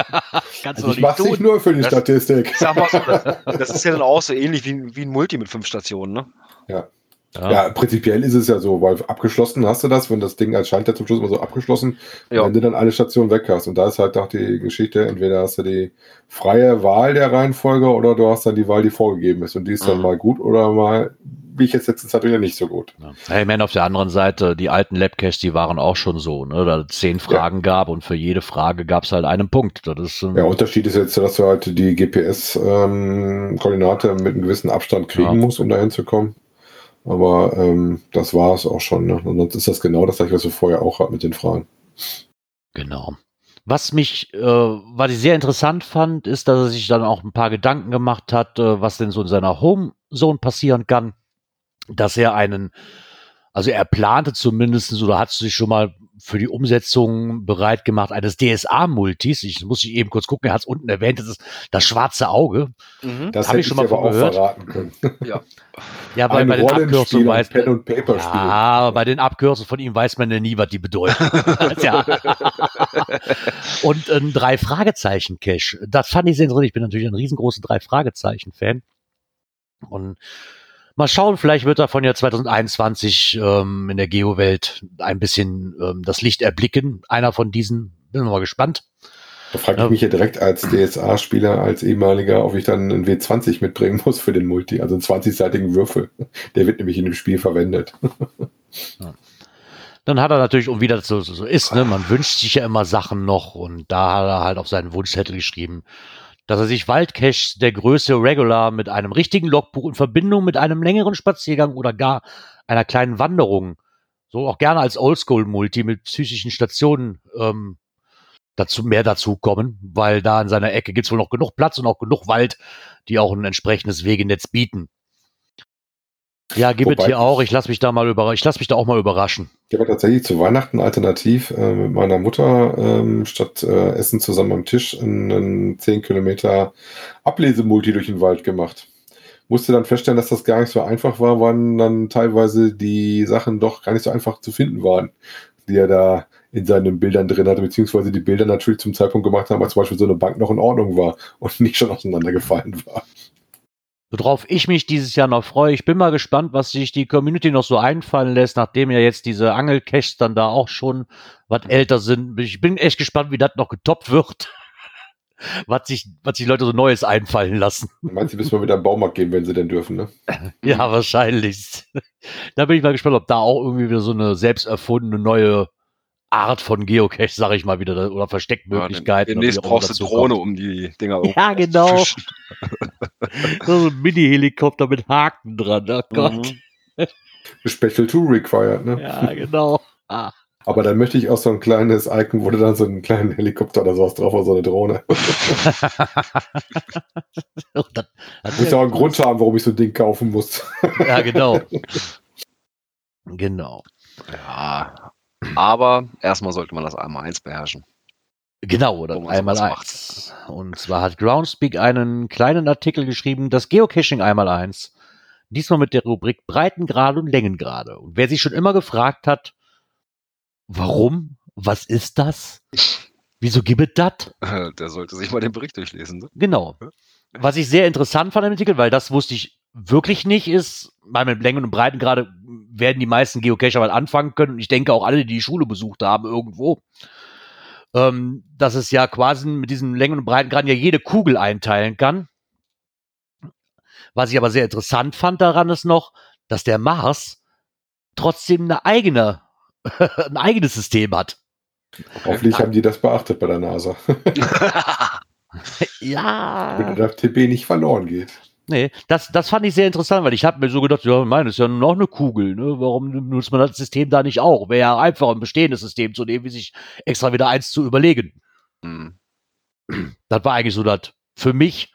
also du ich mache es nicht nur für die das, Statistik. Sag mal so, das, das ist ja dann auch so ähnlich wie, wie ein Multi mit fünf Stationen, ne? Ja. Ja. Ja, prinzipiell ist es ja so, weil abgeschlossen hast du das, wenn das Ding erscheint ja zum Schluss immer so abgeschlossen, ja. Wenn du dann alle Stationen weg hast. Und da ist halt auch die Geschichte, entweder hast du die freie Wahl der Reihenfolge oder du hast dann die Wahl, die vorgegeben ist. Und die ist dann mhm. mal gut oder mal, wie ich jetzt letztens hatte, wieder nicht so gut. Ja. Hey man, auf der anderen Seite, die alten Labcaches, die waren auch schon so, ne, da es zehn Fragen ja. gab und für jede Frage gab es halt einen Punkt. Das ist, ähm, der Unterschied ist jetzt, dass du halt die G P S-Koordinate ähm, mit einem gewissen Abstand kriegen ja. musst, um da hinzukommen. Aber ähm, das war es auch schon, ne? Sonst ist das genau das gleiche, was wir vorher auch hatten mit den Fragen. Genau. Was mich, äh, was ich sehr interessant fand, ist, dass er sich dann auch ein paar Gedanken gemacht hat, äh, was denn so in seiner Homezone passieren kann, dass er einen Also er plante zumindest oder hat sich schon mal für die Umsetzung bereit gemacht eines D S A-Multis. Ich muss ich eben kurz gucken, er hat es unten erwähnt, das ist das schwarze Auge. Mhm. Das habe ich schon mal von gehört. Verraten können. Ja, ja bei, bei den Abkürzungen weiß man, Pen und Paper ja, bei den Abkürzungen von ihm weiß man ja nie, was die bedeuten. Ja. Und ein Drei-Fragezeichen-Cache. Das fand ich sehr interessant. Ich bin natürlich ein riesengroßer Drei-Fragezeichen-Fan. Und mal schauen, vielleicht wird davon ja zwanzig einundzwanzig ähm, in der Geo-Welt ein bisschen ähm, das Licht erblicken. Einer von diesen, bin mal gespannt. Da frage ich ähm, mich hier direkt als D S A-Spieler, als ehemaliger, ob ich dann einen W zwanzig mitbringen muss für den Multi, also einen zwanzigseitigen Würfel. Der wird nämlich in dem Spiel verwendet. Ja. Dann hat er natürlich, und wie das so, so ist, ne, man wünscht sich ja immer Sachen noch und da hat er halt auf seinen Wunschzettel geschrieben, dass er sich Waldcaches der Größe Regular mit einem richtigen Logbuch in Verbindung mit einem längeren Spaziergang oder gar einer kleinen Wanderung, so auch gerne als Oldschool-Multi mit psychischen Stationen ähm, dazu mehr dazu kommen, weil da in seiner Ecke gibt es wohl noch genug Platz und auch genug Wald, die auch ein entsprechendes Wegenetz bieten. Ja, gibt es hier auch. Ich lasse mich da mal über, ich lasse mich da auch mal überraschen. Ich habe tatsächlich zu Weihnachten alternativ äh, mit meiner Mutter ähm, statt äh, Essen zusammen am Tisch einen zehn Kilometer Ablesemulti durch den Wald gemacht. Musste dann feststellen, dass das gar nicht so einfach war, weil dann teilweise die Sachen doch gar nicht so einfach zu finden waren, die er da in seinen Bildern drin hatte, beziehungsweise die Bilder natürlich zum Zeitpunkt gemacht haben, als zum Beispiel so eine Bank noch in Ordnung war und nicht schon auseinandergefallen war. Worauf ich mich dieses Jahr noch freue. Ich bin mal gespannt, was sich die Community noch so einfallen lässt, nachdem ja jetzt diese Angelcaches dann da auch schon was älter sind. Ich bin echt gespannt, wie das noch getoppt wird. Was sich, was sich Leute so Neues einfallen lassen. Meinst du, müssen wir wieder in den Baumarkt gehen, wenn sie denn dürfen, ne? Ja, wahrscheinlich. Da bin ich mal gespannt, ob da auch irgendwie wieder so eine selbst erfundene neue Art von Geocache, sag ich mal wieder, oder Versteckmöglichkeiten. Ja, demnächst brauchst du eine Drohne, um die Dinger um. Ja, genau. So ein Mini-Helikopter mit Haken dran, oh Gott. Mhm. Special two required, ne? Ja, genau. Ah. Aber dann möchte ich auch so ein kleines Icon, wo du dann so einen kleinen Helikopter oder sowas drauf oder so eine Drohne. Dann, muss ich auch einen Grund haben, warum ich so ein Ding kaufen muss. Ja, genau. Genau. Ja. Aber erstmal sollte man das einmal eins beherrschen. Genau, oder einmal eins. Und zwar hat Groundspeak einen kleinen Artikel geschrieben, das Geocaching einmal eins. Diesmal mit der Rubrik Breitengrade und Längengrade. Und wer sich schon immer gefragt hat, warum? Was ist das? Wieso gibt es das? Der sollte sich mal den Bericht durchlesen. Ne? Genau. Was ich sehr interessant fand im Artikel, weil das wusste ich wirklich nicht, ist, weil mit Längen und Breitengrade werden die meisten Geocacher mal anfangen können. Und ich denke auch alle, die die Schule besucht haben, irgendwo. Ähm, dass es ja quasi mit diesen Längen und Breitengraden ja jede Kugel einteilen kann. Was ich aber sehr interessant fand daran ist noch, dass der Mars trotzdem eine eigene, ein eigenes System hat. Hoffentlich haben die das beachtet bei der NASA. Ja. Wenn der T B nicht verloren geht. Nee, das, das fand ich sehr interessant, weil ich habe mir so gedacht, ja, mein, das ist ja noch eine Kugel, ne? Warum nutzt man das System da nicht auch? Wäre ja einfach ein bestehendes System zu nehmen, wie sich extra wieder eins zu überlegen. Mhm. Das war eigentlich so das für mich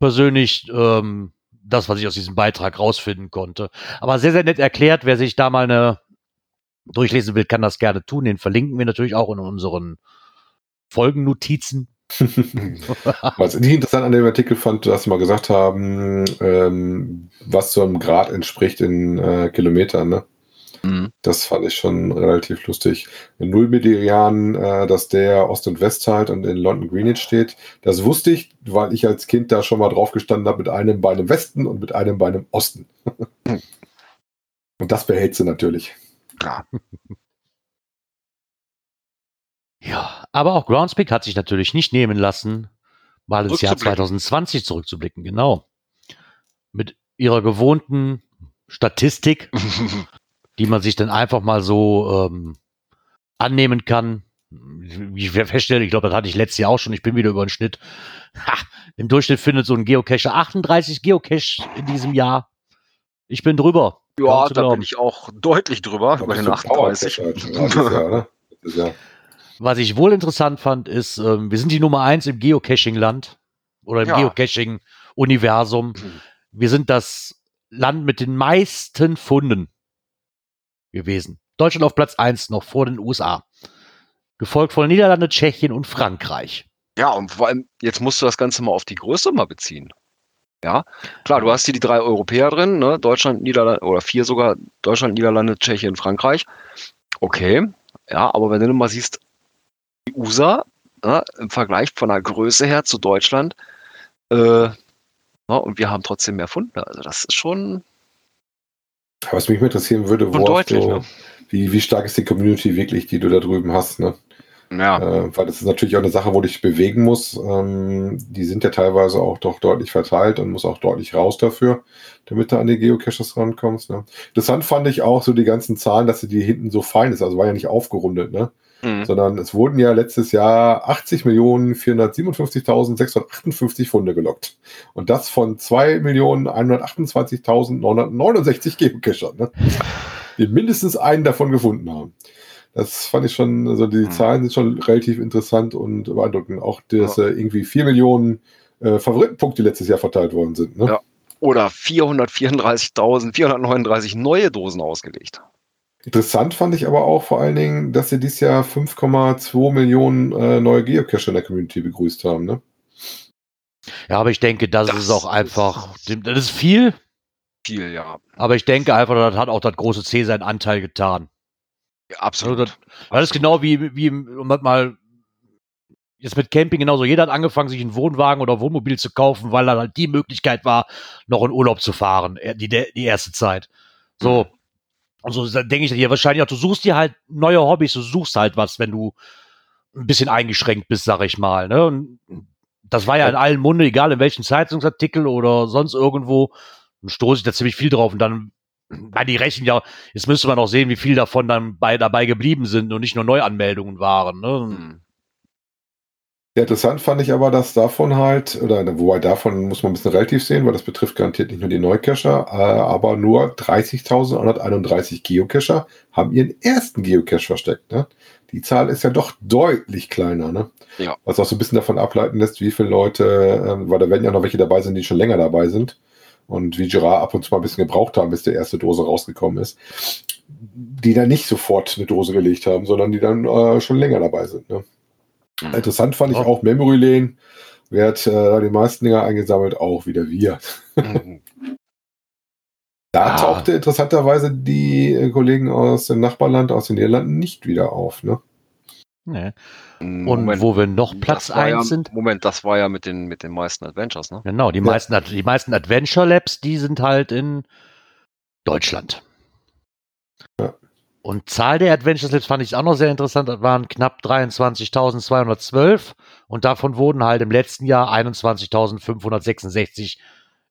persönlich ähm, das, was ich aus diesem Beitrag rausfinden konnte. Aber sehr, sehr nett erklärt, wer sich da mal eine durchlesen will, kann das gerne tun. Den verlinken wir natürlich auch in unseren Folgennotizen. Was ich interessant an dem Artikel fand, dass sie mal gesagt haben, ähm, was so einem Grad entspricht in äh, Kilometern. Ne? Mhm. Das fand ich schon relativ lustig. In Null-Meridian, äh, dass der Ost und West halt und in London Greenwich steht, das wusste ich, weil ich als Kind da schon mal drauf gestanden habe mit einem Bein im Westen und mit einem Bein im Osten. Und das behält sie natürlich. Ja. Ja, aber auch Groundspeak hat sich natürlich nicht nehmen lassen, mal ins Jahr zwanzig zwanzig zurückzublicken, genau. Mit ihrer gewohnten Statistik, die man sich dann einfach mal so ähm, annehmen kann. Ich werde feststellen, ich glaube, das hatte ich letztes Jahr auch schon, ich bin wieder über den Schnitt. Ha, im Durchschnitt findet so ein Geocacher achtunddreißig Geocache in diesem Jahr. Ich bin drüber. Ja, da bin ich auch deutlich drüber, über den achtunddreißig. Ja. Was ich wohl interessant fand, ist, ähm, wir sind die Nummer eins im Geocaching-Land oder im ja. Geocaching-Universum. Mhm. Wir sind das Land mit den meisten Funden. gewesen. Deutschland auf Platz eins noch vor den U S A. Gefolgt von Niederlande, Tschechien und Frankreich. Ja, und vor allem, jetzt musst du das Ganze mal auf die Größe mal beziehen. Ja, klar, du hast hier die drei Europäer drin, ne? Deutschland, Niederlande, oder vier sogar, Deutschland, Niederlande, Tschechien, Frankreich. Okay, ja, aber wenn du mal siehst, die U S A, ne, im Vergleich von der Größe her zu Deutschland, äh, na, und wir haben trotzdem mehr Funde. Also das ist schon... Was mich mal interessieren würde, wo deutlich, so, ne? wie, wie stark ist die Community wirklich, die du da drüben hast, ne? Ja. Äh, weil das ist natürlich auch eine Sache, wo du dich bewegen musst. Ähm, die sind ja teilweise auch doch deutlich verteilt und muss auch deutlich raus dafür, damit du an die Geocaches rankommst. Ne? Interessant fand ich auch so die ganzen Zahlen, dass sie die hinten so fein ist. Also war ja nicht aufgerundet, ne? Mhm. Sondern es wurden ja letztes Jahr achtzig Millionen vierhundertsiebenundfünfzigtausendsechshundertachtundfünfzig Funde gelockt. Und das von zwei Millionen einhundertachtundzwanzigtausendneunhundertneunundsechzig Geocachern, ne? Die mindestens einen davon gefunden haben. Das fand ich schon, also die mhm. Zahlen sind schon relativ interessant und beeindruckend. Auch, dass ja. äh, irgendwie vier Millionen äh, Favoritenpunkte letztes Jahr verteilt worden sind. Ne? Ja. Oder vierhundertvierunddreißigtausendvierhundertneununddreißig neue Dosen ausgelegt. Interessant fand ich aber auch vor allen Dingen, dass sie dieses Jahr fünf Komma zwei Millionen äh, neue Geocacher in der Community begrüßt haben. Ne? Ja, aber ich denke, das, das ist auch einfach, das ist viel. Viel, ja. Aber ich denke einfach, das hat auch das große C seinen Anteil getan. Ja, absolut. Also das, das ist genau wie, wie mal jetzt mit Camping genauso. Jeder hat angefangen, sich einen Wohnwagen oder Wohnmobil zu kaufen, weil da halt die Möglichkeit war, noch in Urlaub zu fahren, die, die erste Zeit. So, also denke ich hier wahrscheinlich auch, du suchst dir halt neue Hobbys, du suchst halt was, wenn du ein bisschen eingeschränkt bist, sag ich mal. Ne? Und das war ja in allen Munde, egal in welchen Zeitungsartikel oder sonst irgendwo, dann stoße ich da ziemlich viel drauf und dann weil die rechnen ja, jetzt müsste man auch sehen, wie viel davon dann bei, dabei geblieben sind und nicht nur Neuanmeldungen waren. Ne? Ja, interessant fand ich aber, dass davon halt, oder wobei davon muss man ein bisschen relativ sehen, weil das betrifft garantiert nicht nur die Neucacher, äh, aber nur dreißigtausendeinhunderteinunddreißig Geocacher haben ihren ersten Geocache versteckt. Ne? Die Zahl ist ja doch deutlich kleiner. Ne? Ja. Was auch so ein bisschen davon ableiten lässt, wie viele Leute, äh, weil da werden ja noch welche dabei sind, die schon länger dabei sind. Und wie Girard ab und zu mal ein bisschen gebraucht haben, bis die erste Dose rausgekommen ist, die dann nicht sofort eine Dose gelegt haben, sondern die dann äh, schon länger dabei sind. Ne? Mhm. Interessant fand ich auch Memory Lane. Wer hat äh, die meisten Dinger eingesammelt? Auch wieder wir. Mhm. Da ja. tauchte interessanterweise die äh, Kollegen aus dem Nachbarland, aus den Niederlanden, nicht wieder auf. Ne? Nee. Und Moment, wo wir noch Platz eins ja, sind. Moment, das war ja mit den, mit den meisten Adventures, ne? Genau, die, ja. meisten, die meisten Adventure Labs, die sind halt in Deutschland. Ja. Und Zahl der Adventure Labs fand ich auch noch sehr interessant. Das waren knapp dreiundzwanzigtausendzweihundertzwölf und davon wurden halt im letzten Jahr einundzwanzigtausendfünfhundertsechsundsechzig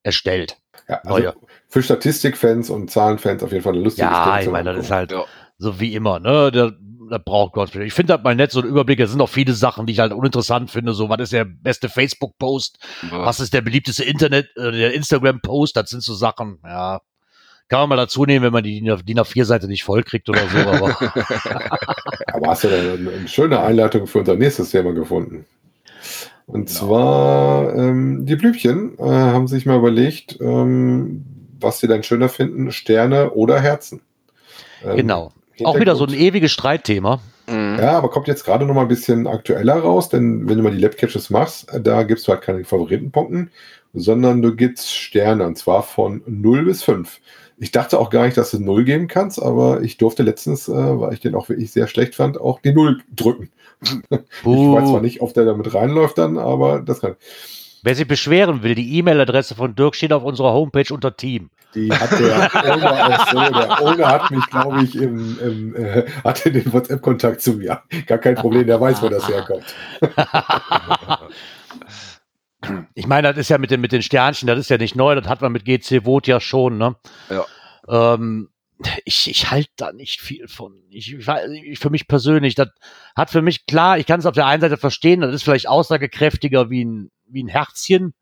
erstellt. Ja, also für Statistikfans und Zahlenfans auf jeden Fall eine lustige Statistik. Ja, ich meine, das ist halt ja. so wie immer, ne? Der, Da braucht Gott. Ich finde halt mal nett so einen Überblick. Es sind noch viele Sachen, die ich halt uninteressant finde. So, was ist der beste Facebook-Post? Ja. Was ist der beliebteste Internet, äh, der Instagram-Post? Das sind so Sachen, ja. Kann man mal dazu nehmen, wenn man die DIN A vier Seite nicht vollkriegt oder so. Aber, aber hast du ja eine, eine schöne Einleitung für unser nächstes Thema gefunden. Und genau. zwar, ähm, die Blümchen äh, haben sich mal überlegt, ähm, was sie dann schöner finden, Sterne oder Herzen. Ähm, genau. Auch wieder so ein ewiges Streitthema. Ja, aber kommt jetzt gerade noch mal ein bisschen aktueller raus, denn wenn du mal die Labcaches machst, da gibst du halt keine Favoritenpunkten, sondern du gibst Sterne, und zwar von null bis fünf. Ich dachte auch gar nicht, dass du null geben kannst, aber ich durfte letztens, äh, weil ich den auch wirklich sehr schlecht fand, auch die null drücken. Uh. Ich weiß zwar nicht, ob der damit reinläuft dann, aber das kann... Wer sich beschweren will, die E-Mail-Adresse von Dirk steht auf unserer Homepage unter Team. Die hat der Owner auch so. Der Owner hat mich, glaube ich, im, im, äh, hatte den WhatsApp-Kontakt zu mir. Gar kein Problem, der weiß, wo das herkommt. Ich meine, das ist ja mit den, mit den Sternchen, das ist ja nicht neu, das hat man mit G C Vote ja schon. Ne? Ja. Ähm, ich ich halte da nicht viel von. Ich, ich, für mich persönlich, das hat für mich, klar, ich kann es auf der einen Seite verstehen, das ist vielleicht aussagekräftiger wie ein wie ein Herzchen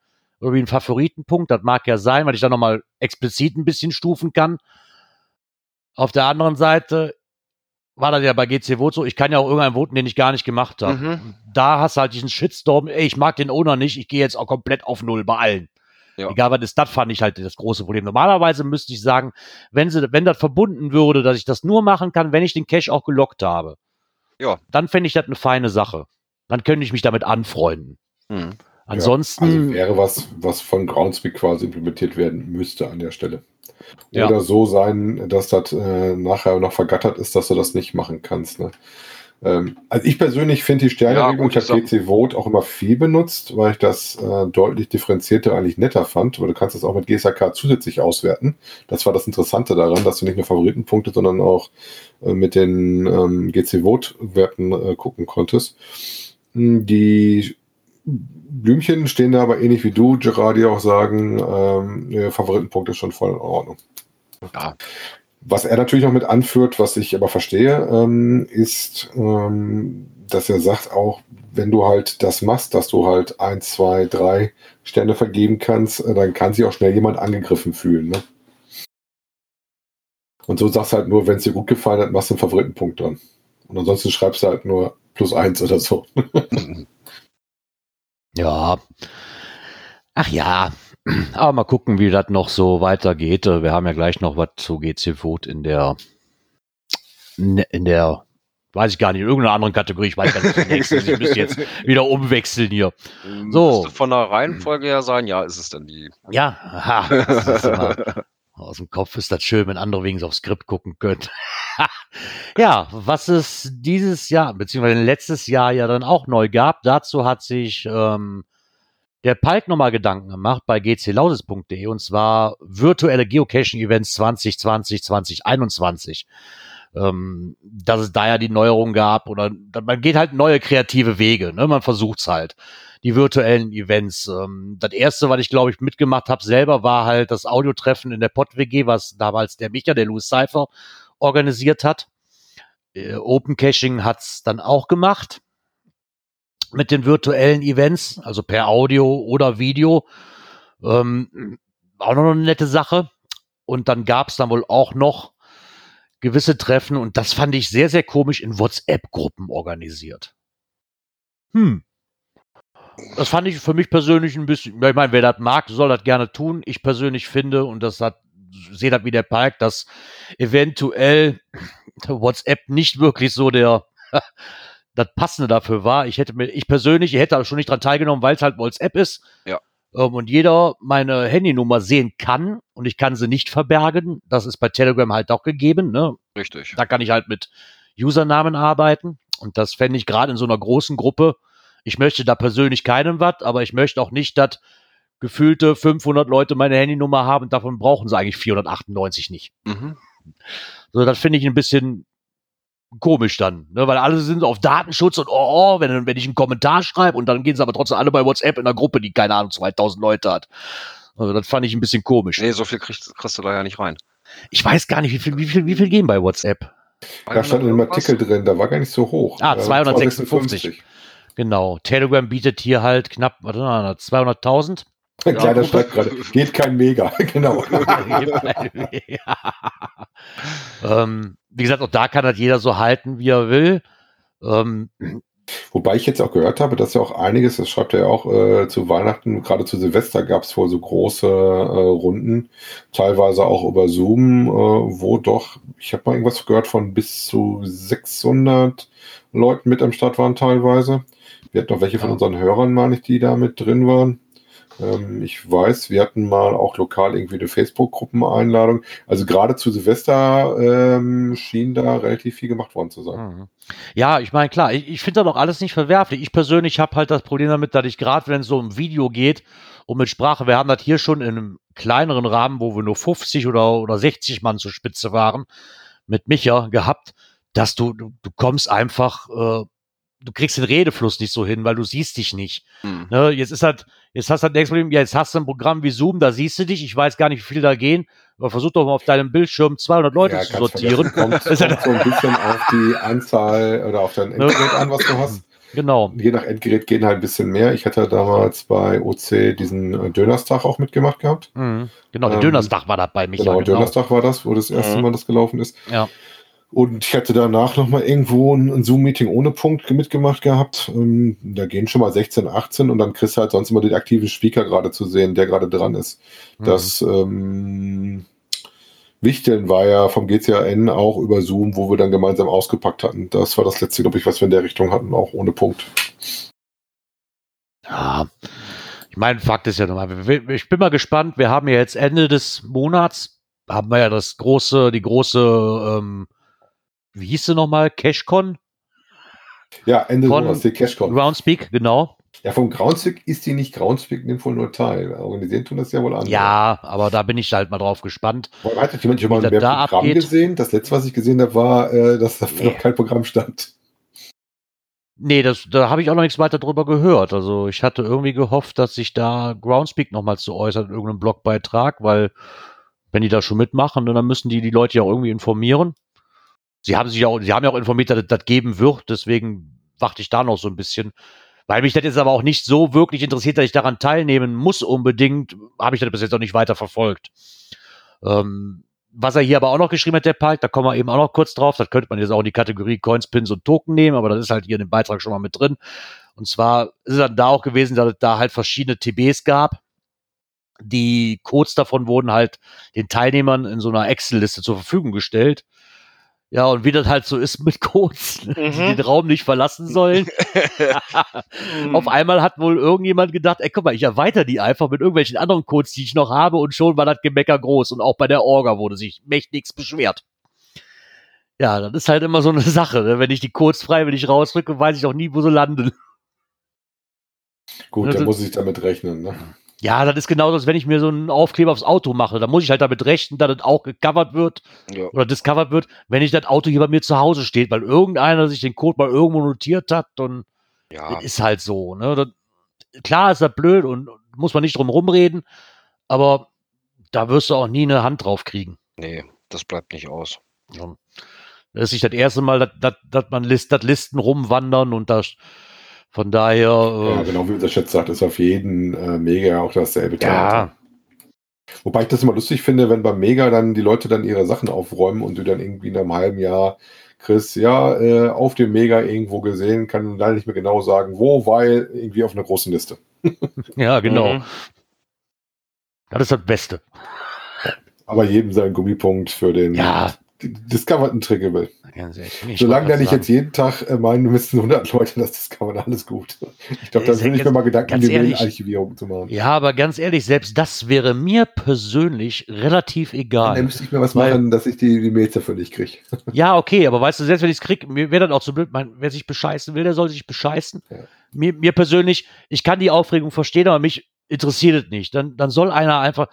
oder wie ein Favoritenpunkt. Das mag ja sein, weil ich da nochmal explizit ein bisschen stufen kann. Auf der anderen Seite war das ja bei G C Vote so, ich kann ja auch irgendeinen voten, den ich gar nicht gemacht habe. Mhm. Da hast du halt diesen Shitstorm, ey, ich mag den Owner nicht, ich gehe jetzt auch komplett auf Null bei allen. Ja. Egal, was ist, das fand ich halt das große Problem. Normalerweise müsste ich sagen, wenn sie, wenn das verbunden würde, dass ich das nur machen kann, wenn ich den Cache auch gelockt habe, ja, dann fände ich das eine feine Sache. Dann könnte ich mich damit anfreunden. Hm. Ansonsten. Ja, also wäre was, was von Groundspeak quasi implementiert werden müsste an der Stelle. Oder ja, so sein, dass das äh, nachher noch vergattert ist, dass du das nicht machen kannst. Ne? Ähm, also ich persönlich finde die Sterne-Regelung, ja, ich habe G C Vote auch immer viel benutzt, weil ich das äh, deutlich differenzierter eigentlich netter fand, weil du kannst das auch mit G S H K zusätzlich auswerten. Das war das Interessante daran, dass du nicht nur Favoritenpunkte, sondern auch äh, mit den ähm, G C Vote-Werten äh, gucken konntest. Die Blümchen stehen da aber ähnlich wie du, Gerardi, auch sagen, ähm, Favoritenpunkt ist schon voll in Ordnung. Ja. Was er natürlich noch mit anführt, was ich aber verstehe, ähm, ist, ähm, dass er sagt auch, wenn du halt das machst, dass du halt eins, zwei, drei Sterne vergeben kannst, dann kann sich auch schnell jemand angegriffen fühlen. Ne? Und so sagst du halt nur, wenn es dir gut gefallen hat, machst du einen Favoritenpunkt dran. Und ansonsten schreibst du halt nur plus eins oder so. Ja, ach ja, aber mal gucken, wie das noch so weitergeht. Wir haben ja gleich noch was zu G C Vote in der, in der, weiß ich gar nicht, in irgendeiner anderen Kategorie. Ich weiß gar nicht, nächste, ich müsste jetzt wieder umwechseln hier. So. Müsste von der Reihenfolge her sein, ja, ist es dann die. Ja, aha, das ist immer, aus dem Kopf ist das schön, wenn andere wenigstens aufs Skript gucken können. Ja, was es dieses Jahr, beziehungsweise letztes Jahr ja dann auch neu gab, dazu hat sich ähm, der Palk nochmal Gedanken gemacht bei g c lauses punkt d e, und zwar virtuelle Geocaching-Events zwanzig zwanzig, zwanzig einundzwanzig. Ähm, dass es da ja die Neuerung gab, oder man geht halt neue kreative Wege, ne? Man versucht's halt. Die virtuellen Events. Ähm, das erste, was ich glaube ich mitgemacht habe selber, war halt das Audiotreffen in der Pott-W G, was damals der Micha, der Louis Cypher, organisiert hat. Äh, Open Caching hat's dann auch gemacht mit den virtuellen Events, also per Audio oder Video. Ähm, auch noch eine nette Sache. Und dann gab's dann wohl auch noch gewisse Treffen, und das fand ich sehr, sehr komisch, in WhatsApp-Gruppen organisiert. Hm. Das fand ich für mich persönlich ein bisschen, ich meine, wer das mag, soll das gerne tun. Ich persönlich finde, und das hat, sehe das wie der Park, dass eventuell WhatsApp nicht wirklich so der, das Passende dafür war. Ich hätte mir, ich persönlich, ich hätte aber schon nicht dran teilgenommen, weil es halt WhatsApp ist. Ja. Und jeder meine Handynummer sehen kann, und ich kann sie nicht verbergen. Das ist bei Telegram halt auch gegeben. Ne? Richtig. Da kann ich halt mit Usernamen arbeiten, und das fände ich gerade in so einer großen Gruppe. Ich möchte da persönlich keinem was, aber ich möchte auch nicht, dass gefühlte fünfhundert Leute meine Handynummer haben, und davon brauchen sie eigentlich vierhundertachtundneunzig nicht. Mhm. So, das finde ich ein bisschen komisch dann, ne? Weil alle sind auf Datenschutz und oh, oh wenn, wenn ich einen Kommentar schreibe, und dann gehen sie aber trotzdem alle bei WhatsApp in einer Gruppe, die keine Ahnung, zweitausend Leute hat. Also das fand ich ein bisschen komisch. Nee, so viel kriegst, kriegst du da ja nicht rein. Ich weiß gar nicht, wie viel, wie viel, wie viel gehen bei WhatsApp? Da stand in einem Artikel drin, da war gar nicht so hoch. Ah, zweihundertsechsundfünfzig. Genau. Telegram bietet hier halt knapp zweihunderttausend. Kleider schreibt gerade, geht kein Mega, genau. ähm, wie gesagt, auch da kann das jeder so halten, wie er will. Ähm, Wobei ich jetzt auch gehört habe, dass ja auch einiges, das schreibt er ja auch, äh, zu Weihnachten, gerade zu Silvester gab es wohl so große äh, Runden, teilweise auch über Zoom, äh, wo doch, ich habe mal irgendwas gehört von bis zu sechshundert Leuten mit am Start waren teilweise. Wir hatten noch welche von unseren Hörern, meine ich, die da mit drin waren. Ich weiß, wir hatten mal auch lokal irgendwie eine Facebook-Gruppen-Einladung. Also gerade zu Silvester ähm, schien da relativ viel gemacht worden zu sein. Ja, ich meine, klar, ich, ich finde da doch alles nicht verwerflich. Ich persönlich habe halt das Problem damit, dass ich gerade, wenn es so um Video geht und mit Sprache, wir haben das hier schon in einem kleineren Rahmen, wo wir nur fünfzig oder, oder sechzig Mann zur Spitze waren, mit Micha gehabt, dass du, du, du kommst einfach... Äh, du kriegst den Redefluss nicht so hin, weil du siehst dich nicht. Hm. Ne, jetzt ist halt, jetzt hast du halt ein Problem, ja, jetzt hast du ein Programm wie Zoom, da siehst du dich, ich weiß gar nicht, wie viel da gehen, aber versuch doch mal auf deinem Bildschirm zweihundert Leute ja, zu sortieren. Kommt, kommt so ein bisschen auf die Anzahl oder auf dein Endgerät an, was du hast. Genau. Je nach Endgerät gehen halt ein bisschen mehr. Ich hatte damals bei O C diesen Dönerstag auch mitgemacht gehabt. Mhm. Genau, der ähm, Dönerstag war das bei Micha. Genau, genau, Dönerstag war das, wo das erste mhm. Mal das gelaufen ist. Ja. Und ich hatte danach nochmal irgendwo ein Zoom-Meeting ohne Punkt mitgemacht gehabt. Da gehen schon mal sechzehn, achtzehn und dann kriegst du halt sonst immer den aktiven Speaker gerade zu sehen, der gerade dran ist. Mhm. Das ähm, Wichteln war ja vom G C H N auch über Zoom, wo wir dann gemeinsam ausgepackt hatten. Das war das letzte, glaube ich, was wir in der Richtung hatten, auch ohne Punkt. Ja, ich meine, Fakt ist ja nochmal, ich bin mal gespannt, wir haben ja jetzt Ende des Monats, haben wir ja das große, die große, ähm, wie hieß sie nochmal? Cashcon? Ja, Ende von sowas, die Cashcon. Groundspeak, genau. Ja, vom Groundspeak ist die nicht. Groundspeak nimmt wohl nur teil. Organisieren tun das ja wohl andere. Ja, aber da bin ich halt mal drauf gespannt. Weil, hat jemand schon mal ein Programm abgeht. Gesehen? Das letzte, was ich gesehen habe, war, äh, dass da nee. noch kein Programm stand. Nee, das, da habe ich auch noch nichts weiter drüber gehört. Also ich hatte irgendwie gehofft, dass sich da Groundspeak nochmal zu äußert in irgendeinem Blogbeitrag, weil wenn die da schon mitmachen, dann müssen die die Leute ja auch irgendwie informieren. Sie haben sich ja auch, sie haben ja auch informiert, dass das geben wird, deswegen warte ich da noch so ein bisschen. Weil mich das jetzt aber auch nicht so wirklich interessiert, dass ich daran teilnehmen muss unbedingt, habe ich das bis jetzt auch nicht weiter verfolgt. Ähm, was er hier aber auch noch geschrieben hat, der Park, da kommen wir eben auch noch kurz drauf, das könnte man jetzt auch in die Kategorie Coins, Pins und Token nehmen, aber das ist halt hier in dem Beitrag schon mal mit drin. Und zwar ist es dann da auch gewesen, dass es da halt verschiedene T Bs gab. Die Codes davon wurden halt den Teilnehmern in so einer Excel-Liste zur Verfügung gestellt. Ja, und wie das halt so ist mit Codes, mhm. die den Raum nicht verlassen sollen. Auf einmal hat wohl irgendjemand gedacht, ey, guck mal, ich erweitere die einfach mit irgendwelchen anderen Codes, die ich noch habe, und schon war das Gemecker groß. Und auch bei der Orga wurde sich mächtigst beschwert. Ja, das ist halt immer so eine Sache. Ne? Wenn ich die Codes freiwillig rausrücke, weiß ich auch nie, wo sie landen. Gut, also, dann muss ich damit rechnen, ne? Ja, das ist genauso, als wenn ich mir so einen Aufkleber aufs Auto mache. Da muss ich halt damit rechnen, dass das auch gecovert wird ja. oder discovered wird, wenn ich das Auto hier bei mir zu Hause steht, weil irgendeiner sich den Code mal irgendwo notiert hat und ja. das ist halt so. Ne? Das, klar ist das blöd und muss man nicht drum rumreden, aber da wirst du auch nie eine Hand drauf kriegen. Nee, das bleibt nicht aus. Ja. Das ist nicht das erste Mal, dass, dass, dass man List, dass Listen rumwandern und da... Von daher... Ja, genau, wie unser Chat sagt, ist auf jeden äh, Mega auch dasselbe Thema. Ja. Wobei ich das immer lustig finde, wenn beim Mega dann die Leute dann ihre Sachen aufräumen und du dann irgendwie in einem halben Jahr, Chris, ja, äh, auf dem Mega irgendwo gesehen, kann leider nicht mehr genau sagen, wo, weil irgendwie auf einer großen Liste. Ja, genau. Mhm. Das ist das Beste. Aber jedem seinen Gummipunkt für den... Ja. Discoverten Trickable. Solange der nicht sagen. Jetzt jeden Tag meinen, müssen hundert Leute das discovern, alles gut. Ich glaube, da würde ich mir mal Gedanken über die Archivierung zu machen. Ja, aber ganz ehrlich, selbst das wäre mir persönlich relativ egal. Dann müsste ich mir was weil, machen, dass ich die, die Mails dafür nicht kriege. Ja, okay, aber weißt du, selbst wenn ich es kriege, mir wäre dann auch zu blöd, mein, wer sich bescheißen will, der soll sich bescheißen. Ja. Mir, mir persönlich, ich kann die Aufregung verstehen, aber mich interessiert es nicht. Dann, dann soll einer einfach...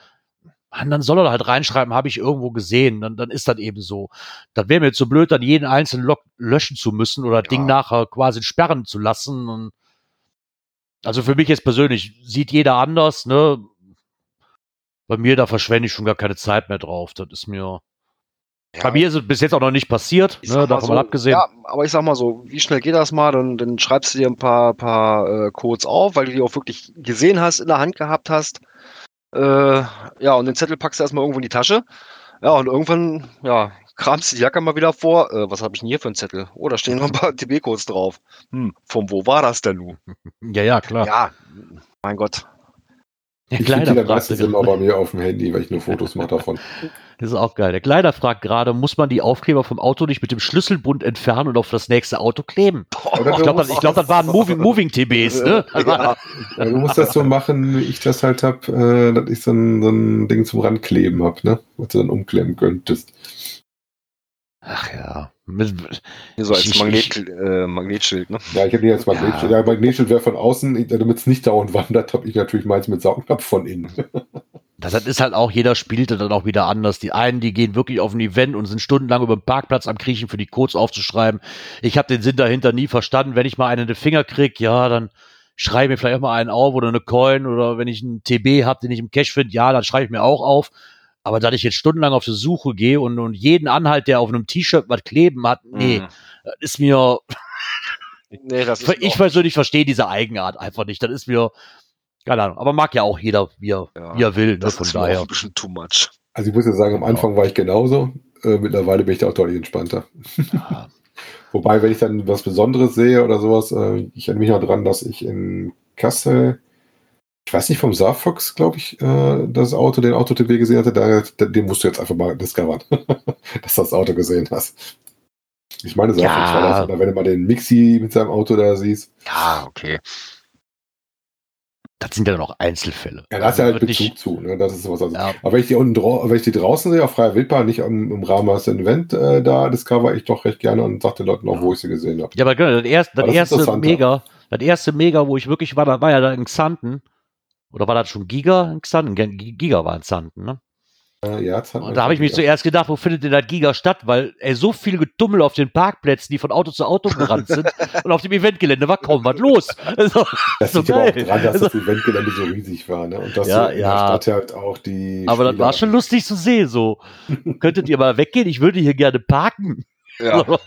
Mann, dann soll er halt reinschreiben, habe ich irgendwo gesehen, dann, dann ist das eben so. Dann wäre mir zu blöd, dann jeden einzelnen Log löschen zu müssen oder ja. Ding nachher quasi sperren zu lassen. Und also für mich jetzt persönlich, sieht jeder anders, ne? Bei mir, da verschwende ich schon gar keine Zeit mehr drauf. Das ist mir. Ja. Bei mir ist es bis jetzt auch noch nicht passiert, ne? Davon so, mal abgesehen. Ja, aber ich sag mal so, wie schnell geht das mal? Dann, dann schreibst du dir ein paar, paar äh, Codes auf, weil du die auch wirklich gesehen hast, in der Hand gehabt hast. Äh, ja, und den Zettel packst du erstmal irgendwo in die Tasche. Ja, und irgendwann, ja, kramst du die Jacke mal wieder vor. Äh, was habe ich denn hier für einen Zettel? Oh, da stehen noch ein paar T B-Codes drauf. Hm, von wo war das denn nun? Ja, ja, klar. Ja, mein Gott. Der ich finde die dann meistens immer bei mir auf dem Handy, weil ich nur Fotos mache davon. Das ist auch geil. Der Kleider fragt gerade, muss man die Aufkleber vom Auto nicht mit dem Schlüsselbund entfernen und auf das nächste Auto kleben? Oh, ich glaube, das, glaub, das waren Moving-T Bs, ne? Ja. Ja, du musst das so machen, wie ich das halt habe, äh, dass ich so ein, so ein Ding zum Randkleben habe, ne? Was du dann umklemmen könntest. Ach ja. So als Magnet, äh, Magnetschild, ne? Ja, ich hätte jetzt Magnetschild. Ja, ja, Magnetschild wäre von außen, damit es nicht dauernd wandert, habe ich natürlich meins mit Saugnapf von innen. Das ist halt auch, jeder spielt dann auch wieder anders. Die einen, die gehen wirklich auf ein Event und sind stundenlang über den Parkplatz am Kriechen, für die Codes aufzuschreiben. Ich habe den Sinn dahinter nie verstanden. Wenn ich mal einen in den Finger kriege, ja, dann schreibe ich mir vielleicht auch mal einen auf oder eine Coin, oder wenn ich einen T B habe, den ich im Cash finde, ja, dann schreibe ich mir auch auf. Aber dass ich jetzt stundenlang auf die Suche gehe und, und jeden Anhalt, der auf einem T-Shirt was kleben hat, nee, mhm. das ist mir... nee, das ist ich persönlich verstehe diese Eigenart einfach nicht. Das ist mir... Keine Ahnung, aber mag ja auch jeder, wie er, ja, wie er will. Das, das ist von daher. Ein bisschen too much. Also ich muss ja sagen, am Anfang war ich genauso. äh, mittlerweile bin ich da auch deutlich entspannter. Ja. Wobei, wenn ich dann was Besonderes sehe oder sowas, äh, ich erinnere mich noch dran, dass ich in Kassel, ich weiß nicht, vom Saarfox, glaube ich, äh, das Auto, den Autotv gesehen hatte, da, da, den musst du jetzt einfach mal discovern, dass du das Auto gesehen hast. Ich meine, Saarfox ja. war das, oder wenn du mal den Mixi mit seinem Auto da siehst. Ja, okay. Das sind ja noch Einzelfälle. Ja, da ist ja halt Bezug nicht, zu. Ne? Das ist sowas. Also. Ja. Aber wenn ich die unten dra- wenn ich die draußen sehe, auf freier Wildbahn, nicht im, im Rahmen des Event, äh, da discover ich doch recht gerne und sag den Leuten auch, ja. wo ich sie gesehen habe. Ja, aber genau, das, erst, das, aber das erste Mega, das erste Mega, wo ich wirklich war, das war ja da in Xanten. Oder war das schon Giga in Xanten? Giga war in Xanten, ne? Äh, ja, Xanten. Und da habe ich mich zuerst gedacht, wo findet denn das Giga statt? Weil ey, so viel Getummel auf den Parkplätzen, die von Auto zu Auto gerannt sind und auf dem Eventgelände war kaum was los. Also, das so liegt aber auch dran, dass also, das Eventgelände so riesig war, ne? Und dass ja, so in ja. der Stadt halt auch die aber Spieler das war schon lustig zu sehen, so. Könntet ihr mal weggehen? Ich würde hier gerne parken. Ja. So.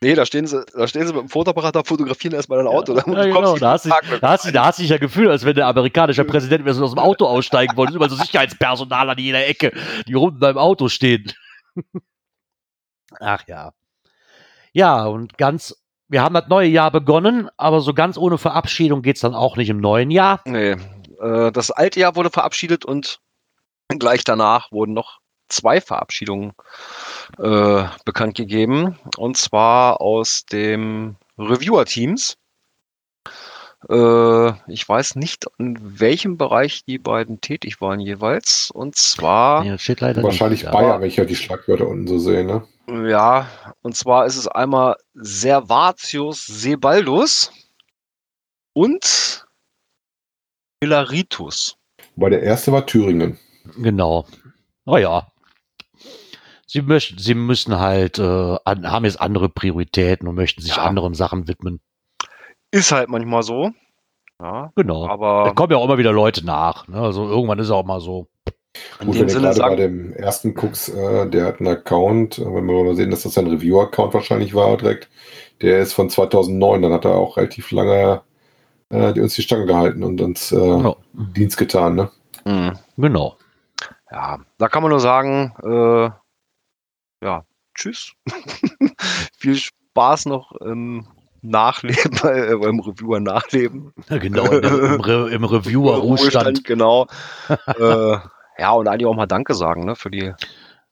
Nee, da stehen sie, da stehen sie mit dem Fotoapparat, da fotografieren erstmal dein Auto. Ja, dann, ja, genau, da hast du dich ja Gefühl, als wenn der amerikanische Präsident mir so aus dem Auto aussteigen wollte. Über so Sicherheitspersonal an jeder Ecke, die unten beim Auto stehen. Ach ja. Ja, und ganz, wir haben das neue Jahr begonnen, aber so ganz ohne Verabschiedung geht es dann auch nicht im neuen Jahr. Nee, äh, das alte Jahr wurde verabschiedet und gleich danach wurden noch zwei Verabschiedungen äh, bekannt gegeben, und zwar aus dem Reviewer-Teams. Äh, ich weiß nicht, in welchem Bereich die beiden tätig waren jeweils, und zwar ja, steht leider wahrscheinlich nicht, Bayer, wenn ich ja die Schlagwörter unten so sehe, ne? Ja, und zwar ist es einmal Servatius Sebaldus und Hilaritus. Wobei der erste war Thüringen. Genau. Naja. Sie möchten, sie müssen halt, äh, an, haben jetzt andere Prioritäten und möchten sich ja. anderen Sachen widmen. Ist halt manchmal so. Ja, genau. Aber da kommen ja auch immer wieder Leute nach. Ne? Also irgendwann ist es auch mal so. Gut, wenn du gerade sagen, bei dem ersten guckst, äh, der hat einen Account, wenn wir mal sehen, dass das ein Review-Account wahrscheinlich war direkt, der ist von zweitausendneun, dann hat er auch relativ lange äh, die uns die Stange gehalten und uns äh, genau. Dienst getan. Ne? Mhm. Genau. Ja, da kann man nur sagen, äh, ja, tschüss. Viel Spaß noch im Nachleben, äh, im Reviewer-Nachleben. Ja, genau, im, Re- im Reviewer-Ruhestand. Genau. äh, ja, und eigentlich auch mal Danke sagen, ne, für die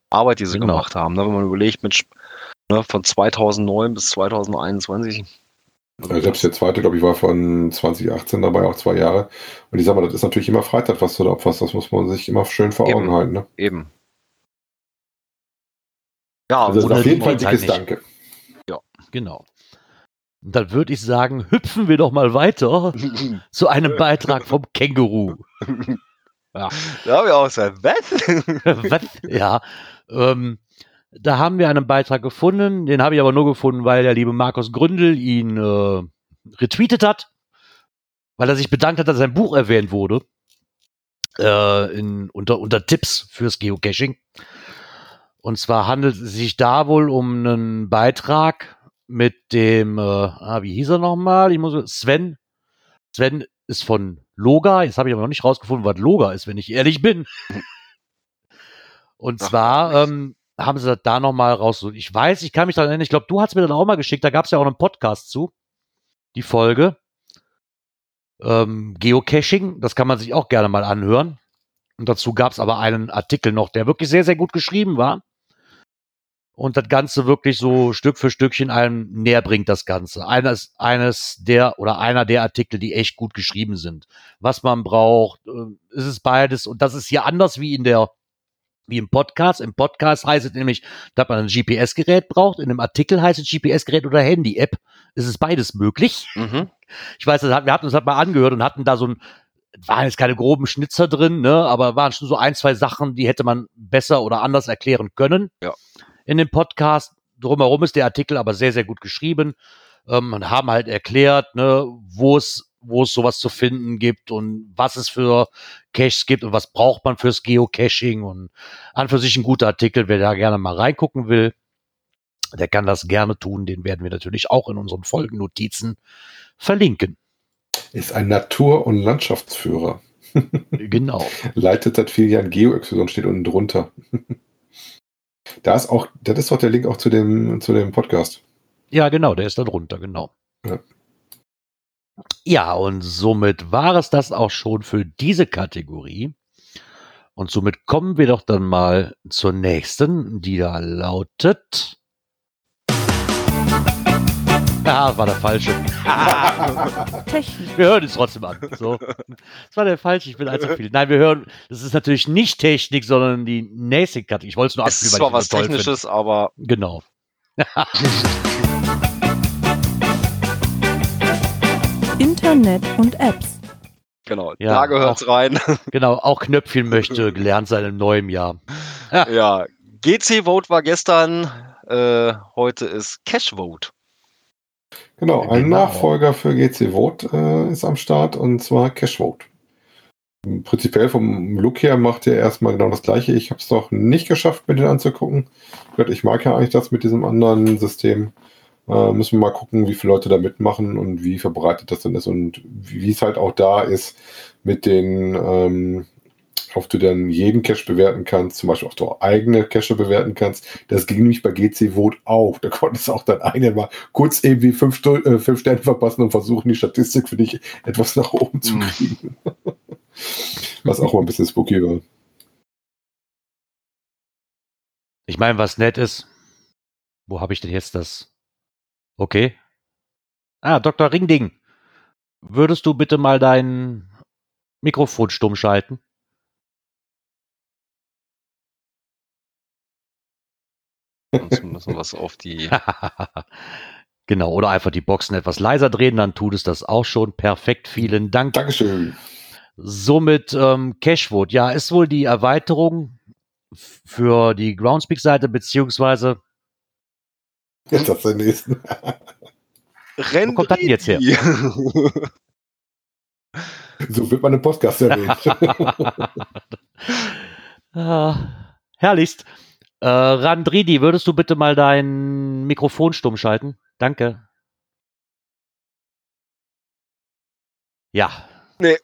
Arbeit, die sie genau. gemacht haben. Ne, wenn man überlegt, mit, ne, von zweitausendneun bis zweitausendeinundzwanzig. Also selbst der zweite, glaube ich, war von zweitausendachtzehn dabei, auch zwei Jahre. Und ich sage mal, das ist natürlich immer Freitag, was du da abfasst. Das muss man sich immer schön vor Augen eben, halten. Ne? Eben. Ja, also auf jeden Fall dickes Danke. Ja, genau. Und dann würde ich sagen, hüpfen wir doch mal weiter zu einem Beitrag vom Känguru. Ja, da haben wir auch gesagt, was? Ja, ähm. Da haben wir einen Beitrag gefunden, den habe ich aber nur gefunden, weil der liebe Markus Gründel ihn äh, retweetet hat, weil er sich bedankt hat, dass sein Buch erwähnt wurde, äh, in, unter, unter Tipps fürs Geocaching. Und zwar handelt es sich da wohl um einen Beitrag mit dem, äh, ah, wie hieß er nochmal? Ich muss Sven. Sven ist von Loga, jetzt habe ich aber noch nicht rausgefunden, was Loga ist, wenn ich ehrlich bin. Und Ach, zwar... Ähm, haben sie das da nochmal raus. Ich weiß, ich kann mich daran erinnern, ich glaube, du hast mir das auch mal geschickt, da gab es ja auch einen Podcast zu, die Folge. Ähm, Geocaching, das kann man sich auch gerne mal anhören. Und dazu gab es aber einen Artikel noch, der wirklich sehr, sehr gut geschrieben war. Und das Ganze wirklich so Stück für Stückchen einem näher bringt, das Ganze. Eines, eines der oder einer der Artikel, die echt gut geschrieben sind. Was man braucht, äh, ist es beides. Und das ist hier anders wie in der Wie im Podcast. Im Podcast heißt es nämlich, dass man ein G P S-Gerät braucht. In dem Artikel heißt es G P S-Gerät oder Handy-App. Es ist beides möglich. Mhm. Ich weiß, wir hatten uns das mal angehört und hatten da so ein, waren jetzt keine groben Schnitzer drin, ne, aber waren schon so ein, zwei Sachen, die hätte man besser oder anders erklären können. Ja. In dem Podcast. Drumherum ist der Artikel aber sehr, sehr gut geschrieben. Ähm, und haben halt erklärt, ne, wo es wo es sowas zu finden gibt und was es für Caches gibt und was braucht man fürs Geocaching, und an für sich ein guter Artikel. Wer da gerne mal reingucken will, der kann das gerne tun. Den werden wir natürlich auch in unseren Folgennotizen verlinken. Ist ein Natur- und Landschaftsführer. Genau. Leitet seit vielen Jahren Geo-Exkursion, steht unten drunter. Da ist auch, das ist doch der Link auch zu dem, zu dem Podcast. Ja, genau, der ist dann runter, genau. Ja. Ja, und somit war es das auch schon für diese Kategorie. Und somit kommen wir doch dann mal zur nächsten, die da lautet... Ah, war der falsche. Technik. Wir hören es trotzdem an. So. Das war der falsche, ich bin allzu viel. Nein, wir hören, das ist natürlich nicht Technik, sondern die nächste Kategorie. Ich wollte es nur abspielen, weil ich es toll finde. Es ist zwar was Technisches, aber... Genau. Internet und Apps. Genau, ja, da gehört's auch rein. Genau, auch Knöpfchen möchte gelernt sein im neuen Jahr. Ja, ja, G C Vote war gestern, äh, heute ist Cash Vote. Genau, ein genau. Nachfolger für G C Vote äh, ist am Start, und zwar Cash Vote. Prinzipiell vom Look her macht er erstmal genau das Gleiche. Ich habe es doch nicht geschafft, mir den anzugucken. Ich mag ja eigentlich das mit diesem anderen System. Äh, müssen wir mal gucken, wie viele Leute da mitmachen und wie verbreitet das denn ist und wie es halt auch da ist mit den, ähm, ob du dann jeden Cache bewerten kannst, zum Beispiel auch du eigene Cache bewerten kannst. Das ging nämlich bei G C Vote auch. Da konntest du auch dann einen mal kurz irgendwie fünf, äh, fünf Sterne verpassen und versuchen, die Statistik für dich etwas nach oben zu kriegen. Was auch mal ein bisschen spooky war. Ich meine, was nett ist, wo habe ich denn jetzt das? Okay. Ah, Doktor Ringding, würdest du bitte mal dein Mikrofon stumm schalten? Sonst müssen wir es auf die... Genau, oder einfach die Boxen etwas leiser drehen, dann tut es das auch schon. Perfekt, vielen Dank. Dankeschön. Somit ähm, Cashvote, ja, ist wohl die Erweiterung f- für die Groundspeak-Seite, beziehungsweise... Jetzt hast du den nächsten. Wo kommt das denn jetzt her? So wird man im Podcast erwähnt. ah, herrlichst. Äh, Randridi, würdest du bitte mal dein Mikrofon stumm schalten? Danke. Ja. Nee.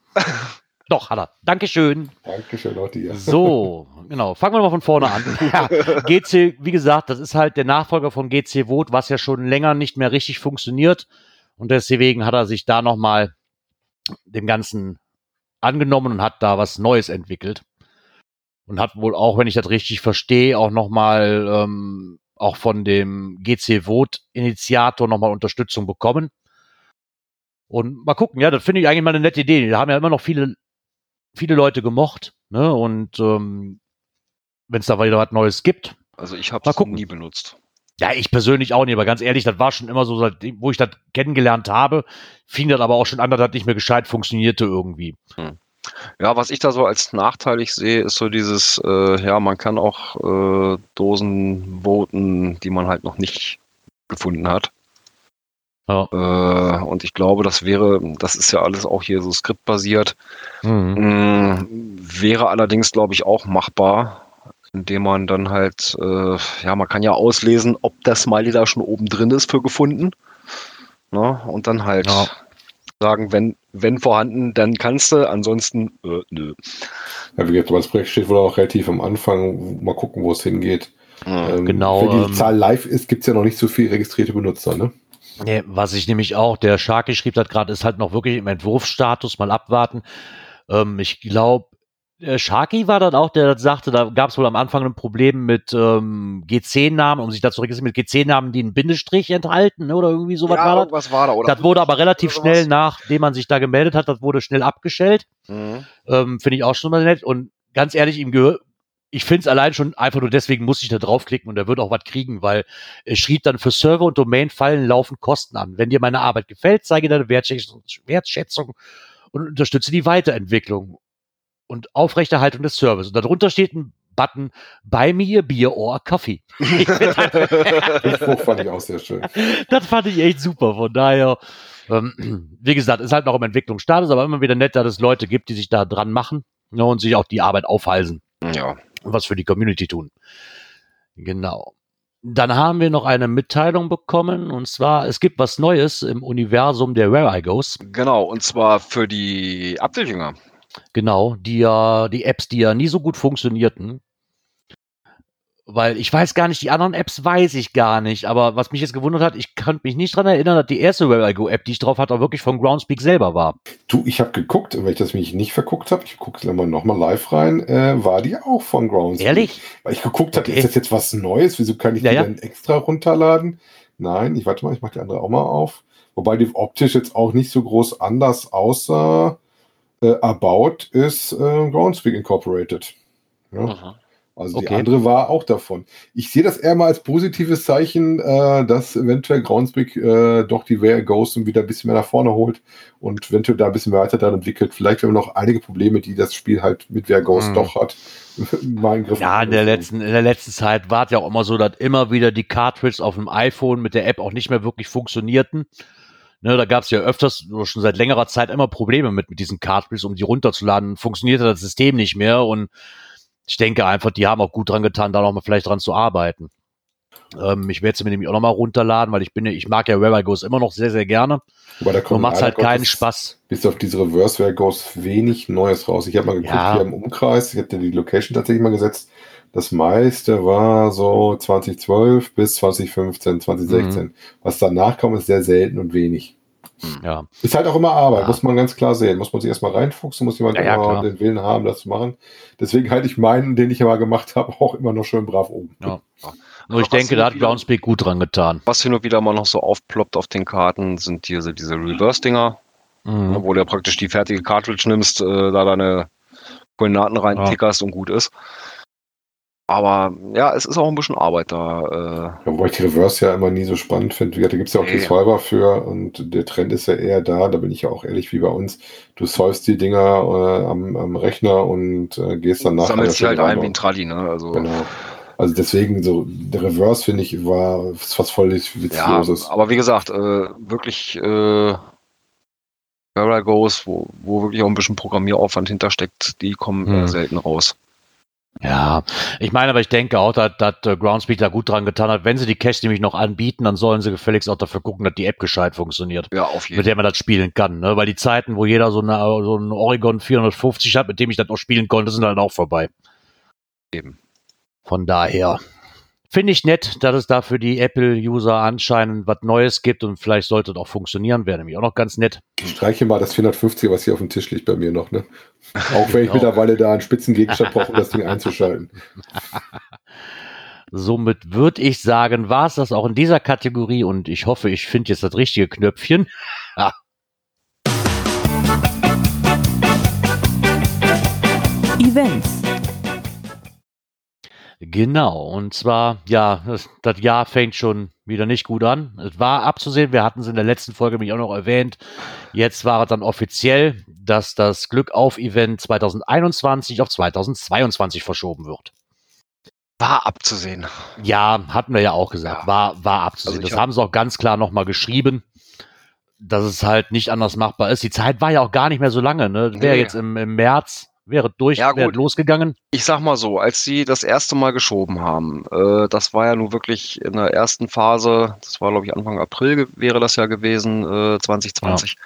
Doch, hat er. Dankeschön. Dankeschön, Leute. Ja. So, genau. Fangen wir mal von vorne an. Ja, G C, wie gesagt, das ist halt der Nachfolger von G C Vote, was ja schon länger nicht mehr richtig funktioniert. Und deswegen hat er sich da nochmal dem Ganzen angenommen und hat da was Neues entwickelt. Und hat wohl auch, wenn ich das richtig verstehe, auch nochmal ähm, auch von dem G C Vote-Initiator nochmal Unterstützung bekommen. Und mal gucken, ja, das finde ich eigentlich mal eine nette Idee. Da haben ja immer noch viele viele Leute gemocht, ne? Und ähm, wenn es da wieder was Neues gibt. Also ich habe es nie benutzt. Ja, ich persönlich auch nicht, aber ganz ehrlich, das war schon immer so, seit, wo ich das kennengelernt habe, fing das aber auch schon an, dass das nicht mehr gescheit funktionierte irgendwie. Hm. Ja, was ich da so als nachteilig sehe, ist so dieses, äh, ja, man kann auch äh, Dosen voten, die man halt noch nicht gefunden hat. Ja. Äh, und ich glaube, das wäre, das ist ja alles auch hier so skriptbasiert, mhm. mh, wäre allerdings, glaube ich, auch machbar, indem man dann halt, äh, ja, man kann ja auslesen, ob das Smiley da schon oben drin ist für gefunden, ne? Und dann halt ja. sagen, wenn, wenn vorhanden, dann kannst du, ansonsten, äh, nö. Ja, wie gesagt, das Projekt steht wohl auch relativ am Anfang, mal gucken, wo es hingeht. Ja, ähm, genau. Wenn die ähm, Zahl live ist, gibt es ja noch nicht so viele registrierte Benutzer, ne? Nee, was ich nämlich auch, der Shark geschrieben hat gerade, ist halt noch wirklich im Entwurfsstatus, mal abwarten. Ähm, ich glaube, der Sharky war dann auch, der sagte, da gab es wohl am Anfang ein Problem mit ähm, G C-Namen, um sich dazu zu registrieren, mit G C-Namen, die einen Bindestrich enthalten oder irgendwie sowas ja, war das. War da, oder? Das wurde aber relativ schnell, nachdem man sich da gemeldet hat, das wurde schnell abgestellt. Mhm. Ähm, finde ich auch schon mal nett. Und ganz ehrlich, ihm gehört... Ich finde es allein schon einfach nur deswegen, muss ich da draufklicken und er wird auch was kriegen, weil er schrieb dann, für Server und Domain fallen laufend Kosten an. Wenn dir meine Arbeit gefällt, zeige deine Wertschätzung, Wertschätzung und unterstütze die Weiterentwicklung und Aufrechterhaltung des Servers. Und darunter steht ein Button, buy me a beer or a coffee. Den Spruch fand ich auch sehr schön. Das fand ich echt super, von daher, ähm, wie gesagt, ist halt noch im Entwicklungsstatus, aber immer wieder nett, dass es Leute gibt, die sich da dran machen, ja, und sich auch die Arbeit aufhalsen. Ja. Und was für die Community tun. Genau. Dann haben wir noch eine Mitteilung bekommen, und zwar, es gibt was Neues im Universum der Where I Goes. Genau, und zwar für die Apfeljünger. Genau, die ja, die Apps, die ja nie so gut funktionierten, Weil ich weiß gar nicht, die anderen Apps weiß ich gar nicht. Aber was mich jetzt gewundert hat, ich konnte mich nicht dran erinnern, dass die erste Web I Go App, die ich drauf hatte, auch wirklich von Groundspeak selber war. Du, ich habe geguckt, weil ich das mich nicht verguckt habe, ich gucke gleich mal nochmal live rein, äh, war die auch von Groundspeak. Ehrlich? Weil ich geguckt habe, okay. Ist das jetzt was Neues? Wieso kann ich ja, die ja. dann extra runterladen? Nein, ich warte mal, ich mache die andere auch mal auf. Wobei die optisch jetzt auch nicht so groß anders aussah. Äh, About ist äh, Groundspeak Incorporated. Ja. Aha. Also okay. Die andere war auch davon. Ich sehe das eher mal als positives Zeichen, äh, dass eventuell Groundspeak äh, doch die Where It Goes und wieder ein bisschen mehr nach vorne holt und eventuell da ein bisschen weiter dann entwickelt. Vielleicht haben wir noch einige Probleme, die das Spiel halt mit Where It Goes mm. doch hat. Mein Griff ja, in der, letzten, in der letzten Zeit war es ja auch immer so, dass immer wieder die Cartridges auf dem iPhone mit der App auch nicht mehr wirklich funktionierten. Ne, da gab es ja öfters, schon seit längerer Zeit, immer Probleme mit, mit diesen Cartridges, um die runterzuladen. Funktionierte das System nicht mehr und ich denke einfach, die haben auch gut dran getan, da nochmal vielleicht dran zu arbeiten. Ähm, ich werde es mir nämlich auch nochmal runterladen, weil ich bin, ich mag ja Where I Goes immer noch sehr, sehr gerne. Aber da kommt halt Gott, keinen Spaß. Bis auf diese Reverse Where I Goes wenig Neues raus. Ich habe mal geguckt, ja. Hier im Umkreis, ich habe die Location tatsächlich mal gesetzt. Das meiste war so zwanzig zwölf bis zwanzig fünfzehn, zwanzig sechzehn. Mhm. Was danach kam, ist sehr selten und wenig. Ja. Ist halt auch immer Arbeit, ja. Muss man ganz klar sehen. Muss man sich erstmal reinfuchsen, muss jemand ja, ja, den Willen haben, das zu machen. Deswegen halte ich meinen, den ich ja mal gemacht habe, auch immer noch schön brav oben. Ja. Nur ich denke, da hat Groundspeak gut dran getan. Was hin und wieder mal noch so aufploppt auf den Karten, sind hier so diese Reverse-Dinger, mhm. wo du ja praktisch die fertige Cartridge nimmst, äh, da deine Koordinaten reintickerst ja. und gut ist. Aber ja, es ist auch ein bisschen Arbeit da. Äh ja, wobei ich die Reverse ja immer nie so spannend finde. Da gibt es ja auch die Swiper für und der Trend ist ja eher da, da bin ich ja auch ehrlich wie bei uns. Du säufst die Dinger äh, am, am Rechner und äh, gehst dann nach. Sammelst sich halt ein wie ein Tralli, ne? Also. Genau. Also deswegen, so der Reverse, finde ich, war was völlig Witzloses. Ja, aber wie gesagt, äh, wirklich äh, Where I Goes, wo, wo wirklich auch ein bisschen Programmieraufwand hintersteckt, die kommen hm. selten raus. Ja, ich meine, aber ich denke auch, dass, dass Groundspeak da gut dran getan hat. Wenn sie die Cash nämlich noch anbieten, dann sollen sie gefälligst auch dafür gucken, dass die App gescheit funktioniert, ja, auf jeden. Mit der man das spielen kann. Ne? Weil die Zeiten, wo jeder so, eine, so einen Oregon vierhundertfünfzig hat, mit dem ich das auch spielen konnte, sind dann auch vorbei. Eben. Von daher finde ich nett, dass es da für die Apple-User anscheinend was Neues gibt und vielleicht sollte es auch funktionieren, wäre nämlich auch noch ganz nett. Ich streiche mal das vierhundertfünfzig, was hier auf dem Tisch liegt bei mir noch, ne? Auch wenn ich genau. mittlerweile da einen spitzen Gegenstand brauche, um das Ding einzuschalten. Somit würde ich sagen, war es das auch in dieser Kategorie und ich hoffe, ich finde jetzt das richtige Knöpfchen. Ja. Events. Genau, und zwar, ja, das, das Jahr fängt schon wieder nicht gut an. Es war abzusehen, wir hatten es in der letzten Folge nämlich auch noch erwähnt. Jetzt war es dann offiziell, dass das Glück auf Event zwanzig einundzwanzig auf zwanzig zweiundzwanzig verschoben wird. War abzusehen. Ja, hatten wir ja auch gesagt, ja. war, war abzusehen. Also das haben sie auch ganz klar nochmal geschrieben, dass es halt nicht anders machbar ist. Die Zeit war ja auch gar nicht mehr so lange, ne? Wäre nee. jetzt im, im März. Wäre durch, ja, wäre losgegangen. Ich sag mal so, als sie das erste Mal geschoben haben, äh, das war ja nun wirklich in der ersten Phase, das war glaube ich Anfang April ge- wäre das ja gewesen, äh, zwanzig zwanzig.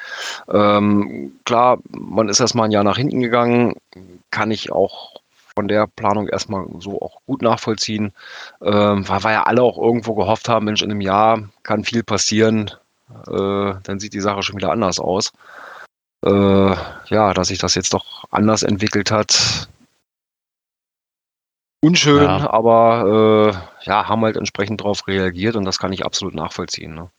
Ja. Ähm, klar, man ist erstmal ein Jahr nach hinten gegangen, kann ich auch von der Planung erstmal so auch gut nachvollziehen, ähm, weil wir ja alle auch irgendwo gehofft haben, Mensch, in einem Jahr kann viel passieren, äh, dann sieht die Sache schon wieder anders aus. Äh, ja, dass sich das jetzt doch anders entwickelt hat. Unschön, ja. aber äh, ja, haben halt entsprechend darauf reagiert und das kann ich absolut nachvollziehen. Ne?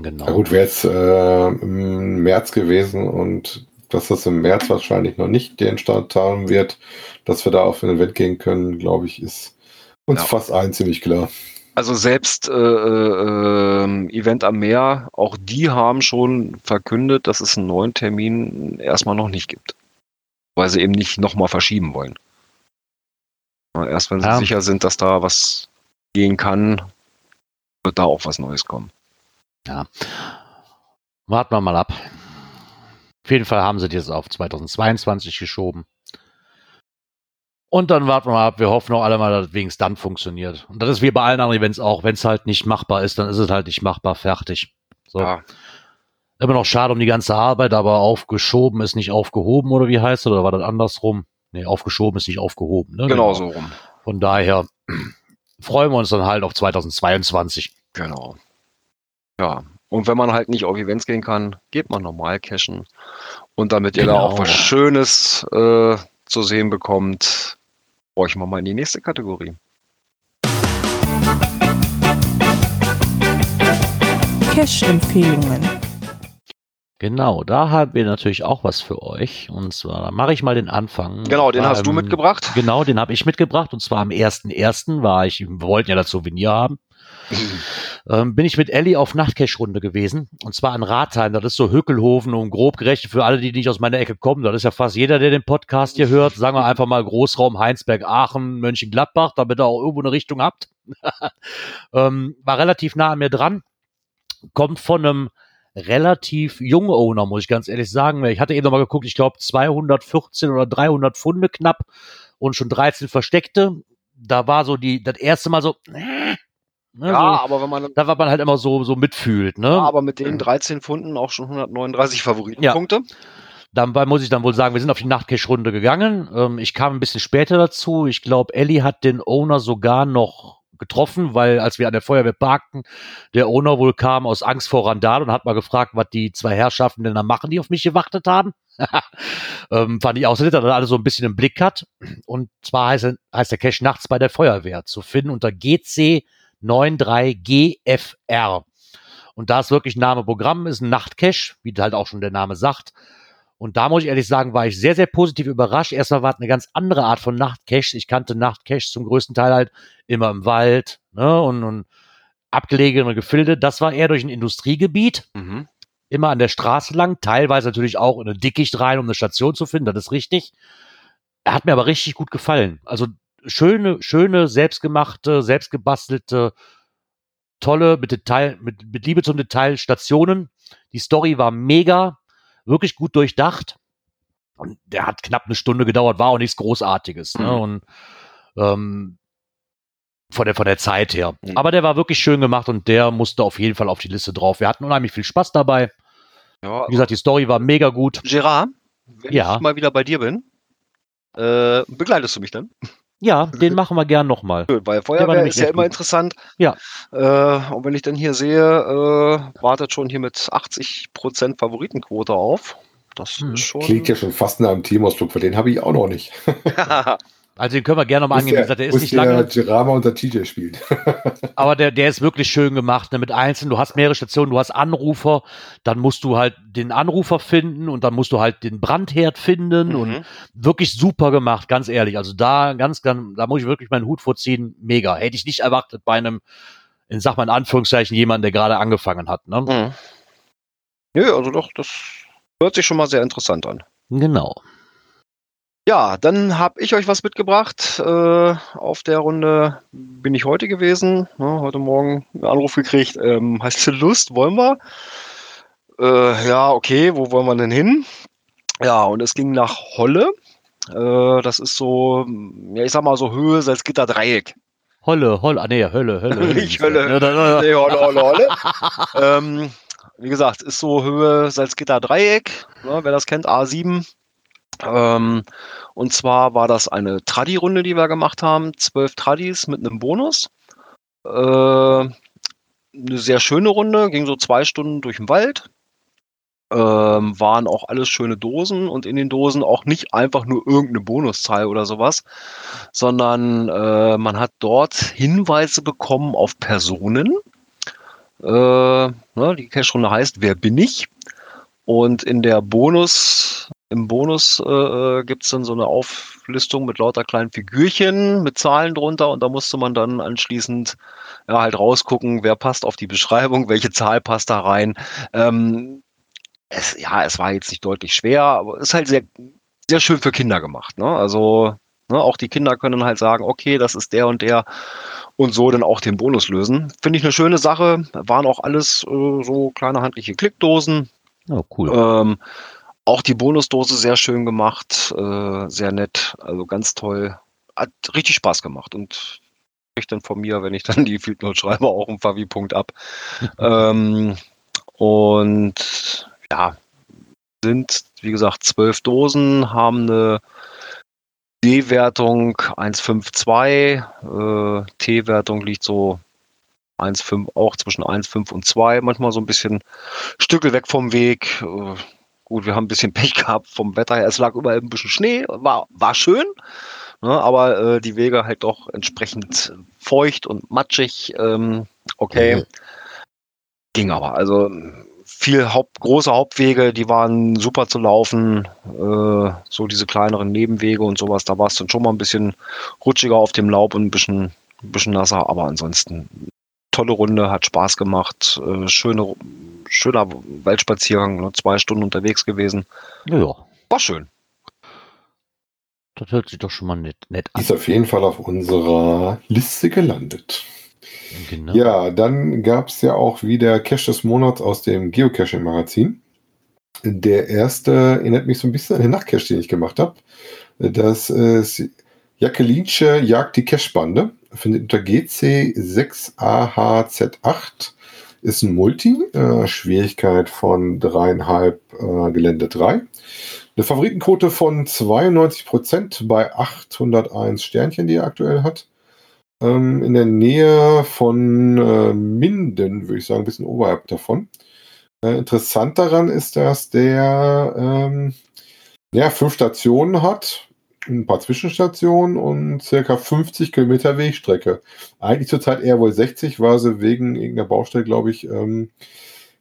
Genau. Na gut, wäre jetzt äh, im März gewesen und dass das im März wahrscheinlich noch nicht den Start haben wird, dass wir da auf den Event gehen können, glaube ich, ist uns ja. fast allen ziemlich klar. Also selbst äh, äh, Event am Meer, auch die haben schon verkündet, dass es einen neuen Termin erstmal noch nicht gibt. Weil sie eben nicht nochmal verschieben wollen. Erst wenn sie ja. sicher sind, dass da was gehen kann, wird da auch was Neues kommen. Ja, warten wir mal ab. Auf jeden Fall haben sie das auf zwanzig zweiundzwanzig geschoben. Und dann warten wir mal ab. Wir hoffen auch alle mal, dass es wenigstens dann funktioniert. Und das ist wie bei allen anderen Events auch. Wenn es halt nicht machbar ist, dann ist es halt nicht machbar. Fertig. So. Ja. Immer noch schade um die ganze Arbeit, aber aufgeschoben ist nicht aufgehoben, oder wie heißt das? Oder war das andersrum? Nee, aufgeschoben ist nicht aufgehoben. Ne? Genau so rum. Von daher freuen wir uns dann halt auf zweitausendzweiundzwanzig. Genau. Ja, und wenn man halt nicht auf Events gehen kann, geht man normal cashen. Und damit genau. ihr da auch was Schönes äh, zu sehen bekommt, bräuchten wir mal in die nächste Kategorie. Cash-Empfehlungen. Genau, da haben wir natürlich auch was für euch. Und zwar mache ich mal den Anfang. Genau, den ähm, hast du mitgebracht. Genau, den habe ich mitgebracht. Und zwar am ersten ersten war ich, wir wollten ja das Souvenir haben, ähm, bin ich mit Elli auf Nachtcash-Runde gewesen. Und zwar an Ratheim. Das ist so Höckelhofen und grob gerechnet für alle, die nicht aus meiner Ecke kommen. Das ist ja fast jeder, der den Podcast hier hört. Sagen wir einfach mal Großraum Heinsberg, Aachen, Mönchengladbach, damit ihr auch irgendwo eine Richtung habt. ähm, war relativ nah an mir dran. Kommt von einem relativ jungen Owner, muss ich ganz ehrlich sagen. Ich hatte eben nochmal geguckt, ich glaube zweihundertvierzehn oder dreihundert Pfunde knapp und schon dreizehn versteckte. Da war so die, das erste Mal so, äh, ne, ja, so, aber wenn man, da war man halt immer so, so mitfühlt, ne? Ja, aber mit den dreizehn Pfunden auch schon hundertneununddreißig Favoritenpunkte. Ja. Dabei muss ich dann wohl sagen, wir sind auf die Nachtcash-Runde gegangen. Ähm, ich kam ein bisschen später dazu. Ich glaube, Elli hat den Owner sogar noch getroffen, weil als wir an der Feuerwehr parkten, der Owner wohl kam aus Angst vor Randal und hat mal gefragt, was die zwei Herrschaften denn da machen, die auf mich gewartet haben. ähm, fand ich auch so nett, dass er alle so ein bisschen im Blick hat. Und zwar heißt, heißt der Cash nachts bei der Feuerwehr zu finden unter G C neun drei G F R. Und da ist wirklich Name Programm, ist ein Nachtcash, wie halt auch schon der Name sagt. Und da muss ich ehrlich sagen, war ich sehr, sehr positiv überrascht. Erstmal war es eine ganz andere Art von Nachtcache. Ich kannte Nachtcache zum größten Teil halt immer im Wald, ne, und, und abgelegene Gefilde. Das war eher durch ein Industriegebiet, mhm. immer an der Straße lang, teilweise natürlich auch in eine Dickicht rein, um eine Station zu finden. Das ist richtig. Er hat mir aber richtig gut gefallen. Also schöne, schöne, selbstgemachte, selbstgebastelte, tolle, mit Detail, mit, mit Liebe zum Detail Stationen. Die Story war mega. Wirklich gut durchdacht. Und der hat knapp eine Stunde gedauert, war auch nichts Großartiges. Ne? Mhm. Und ähm, von, der, von der Zeit her. Mhm. Aber der war wirklich schön gemacht und der musste auf jeden Fall auf die Liste drauf. Wir hatten unheimlich viel Spaß dabei. Ja, wie gesagt, die Story war mega gut. Gerard, wenn ja. ich mal wieder bei dir bin, äh, begleitest du mich dann? Ja, den machen wir gern nochmal. Weil Feuerwehr ist ja immer gut. Interessant. Ja. Äh, und wenn ich dann hier sehe, äh, wartet schon hier mit achtzig Prozent Favoritenquote auf. Das hm. ist schon. Klingt ja schon fast nach einem Teamausflug, für den habe ich auch noch nicht. Also den können wir gerne nochmal angehen. Der, der ist nicht der lange. Girama unter T J spielt. Aber der, der ist wirklich schön gemacht. Ne? Mit einzelnen, du hast mehrere Stationen, du hast Anrufer, dann musst du halt den Anrufer finden und dann musst du halt den Brandherd finden mhm. und wirklich super gemacht, ganz ehrlich. Also da ganz, ganz, da muss ich wirklich meinen Hut vorziehen. Mega. Hätte ich nicht erwartet bei einem, ich sag mal in Anführungszeichen, jemanden, der gerade angefangen hat. Ne? Mhm. Nö, also doch, das hört sich schon mal sehr interessant an. Genau. Ja, dann habe ich euch was mitgebracht. Äh, auf der Runde bin ich heute gewesen. Ne, heute Morgen einen Anruf gekriegt. Ähm, hast du Lust? Wollen wir? Äh, ja, okay. Wo wollen wir denn hin? Ja, und es ging nach Holle. Äh, das ist so, ja, ich sag mal so Höhe Salzgitter Dreieck. Holle, Holle. Ah, nee, Hölle, Hölle. Nicht Hölle. Nee, Holle, Holle, Holle. ähm, wie gesagt, ist so Höhe Salzgitter Dreieck. Ne, wer das kennt, A sieben. Ähm, und zwar war das eine Traddi-Runde, die wir gemacht haben. Zwölf Tradis mit einem Bonus. Äh, eine sehr schöne Runde, ging so zwei Stunden durch den Wald. Ähm, waren auch alles schöne Dosen und in den Dosen auch nicht einfach nur irgendeine Bonuszahl oder sowas, sondern äh, man hat dort Hinweise bekommen auf Personen. Äh, ne, die Cash-Runde heißt Wer bin ich? Und in der Bonus, im Bonus äh, gibt es dann so eine Auflistung mit lauter kleinen Figürchen, mit Zahlen drunter und da musste man dann anschließend ja, halt rausgucken, wer passt auf die Beschreibung, welche Zahl passt da rein. Ähm, es, ja, es war jetzt nicht deutlich schwer, aber es ist halt sehr, sehr schön für Kinder gemacht. Ne? Also ne, auch die Kinder können halt sagen, okay, das ist der und der und so dann auch den Bonus lösen. Finde ich eine schöne Sache. Waren auch alles äh, so kleine handliche Klickdosen. Oh, cool. Ähm, auch die Bonusdose sehr schön gemacht, äh, sehr nett, also ganz toll. Hat richtig Spaß gemacht und kriege dann von mir, wenn ich dann die Field Note schreibe, auch einen Favi-Punkt ab. ähm, und ja, sind, wie gesagt, zwölf Dosen, haben eine D-Wertung eins Komma fünf zwei, äh, T-Wertung liegt so eins Komma fünf, auch zwischen eins Komma fünf und zwei, manchmal so ein bisschen Stückel weg vom Weg. Äh, gut, wir haben ein bisschen Pech gehabt vom Wetter her, es lag überall ein bisschen Schnee, war, war schön, ne, aber äh, die Wege halt doch entsprechend feucht und matschig, ähm, okay, mhm. Ging aber, also viel Haupt, große Hauptwege, die waren super zu laufen, äh, so diese kleineren Nebenwege und sowas, da war es dann schon mal ein bisschen rutschiger auf dem Laub und ein bisschen, ein bisschen nasser, aber ansonsten tolle Runde, hat Spaß gemacht, äh, schöne, schöner Waldspaziergang, nur zwei Stunden unterwegs gewesen. Ja. War schön. Das hört sich doch schon mal nett, nett an. Ist auf jeden Fall auf unserer Liste gelandet. Genau. Ja, dann gab es ja auch wieder Cache des Monats aus dem Geocaching-Magazin. Der erste erinnert mich so ein bisschen an den Nachtcache, den ich gemacht habe. Das ist Jackelinsche jagt die Cache-Bande. Findet unter G C sechs A H Z acht. Ist ein Multi. Äh, Schwierigkeit von drei Komma fünf, äh, Gelände drei. Eine Favoritenquote von zweiundneunzig Prozent bei achthunderteins Sternchen, die er aktuell hat. In der Nähe von äh, Minden, würde ich sagen, ein bisschen oberhalb davon. Äh, interessant daran ist, dass der ähm, ja, fünf Stationen hat, ein paar Zwischenstationen und circa fünfzig Kilometer Wegstrecke. Eigentlich zurzeit eher wohl sechzig, weil sie wegen irgendeiner Baustelle, glaube ich, ähm,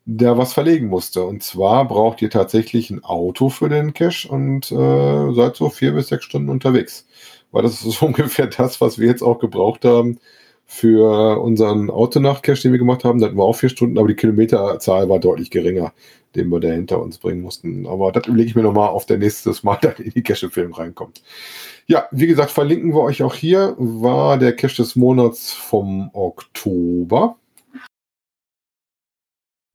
da was verlegen musste. Und zwar braucht ihr tatsächlich ein Auto für den Cache und äh, seid so vier bis sechs Stunden unterwegs. Weil das ist ungefähr das, was wir jetzt auch gebraucht haben für unseren Autonacht-Cache, den wir gemacht haben. Da hatten wir auch vier Stunden, aber die Kilometerzahl war deutlich geringer, den wir da hinter uns bringen mussten. Aber das überlege ich mir nochmal auf der nächstes Mal, da in die Cache-Film reinkommt. Ja, wie gesagt, verlinken wir euch auch hier. War der Cache des Monats vom Oktober.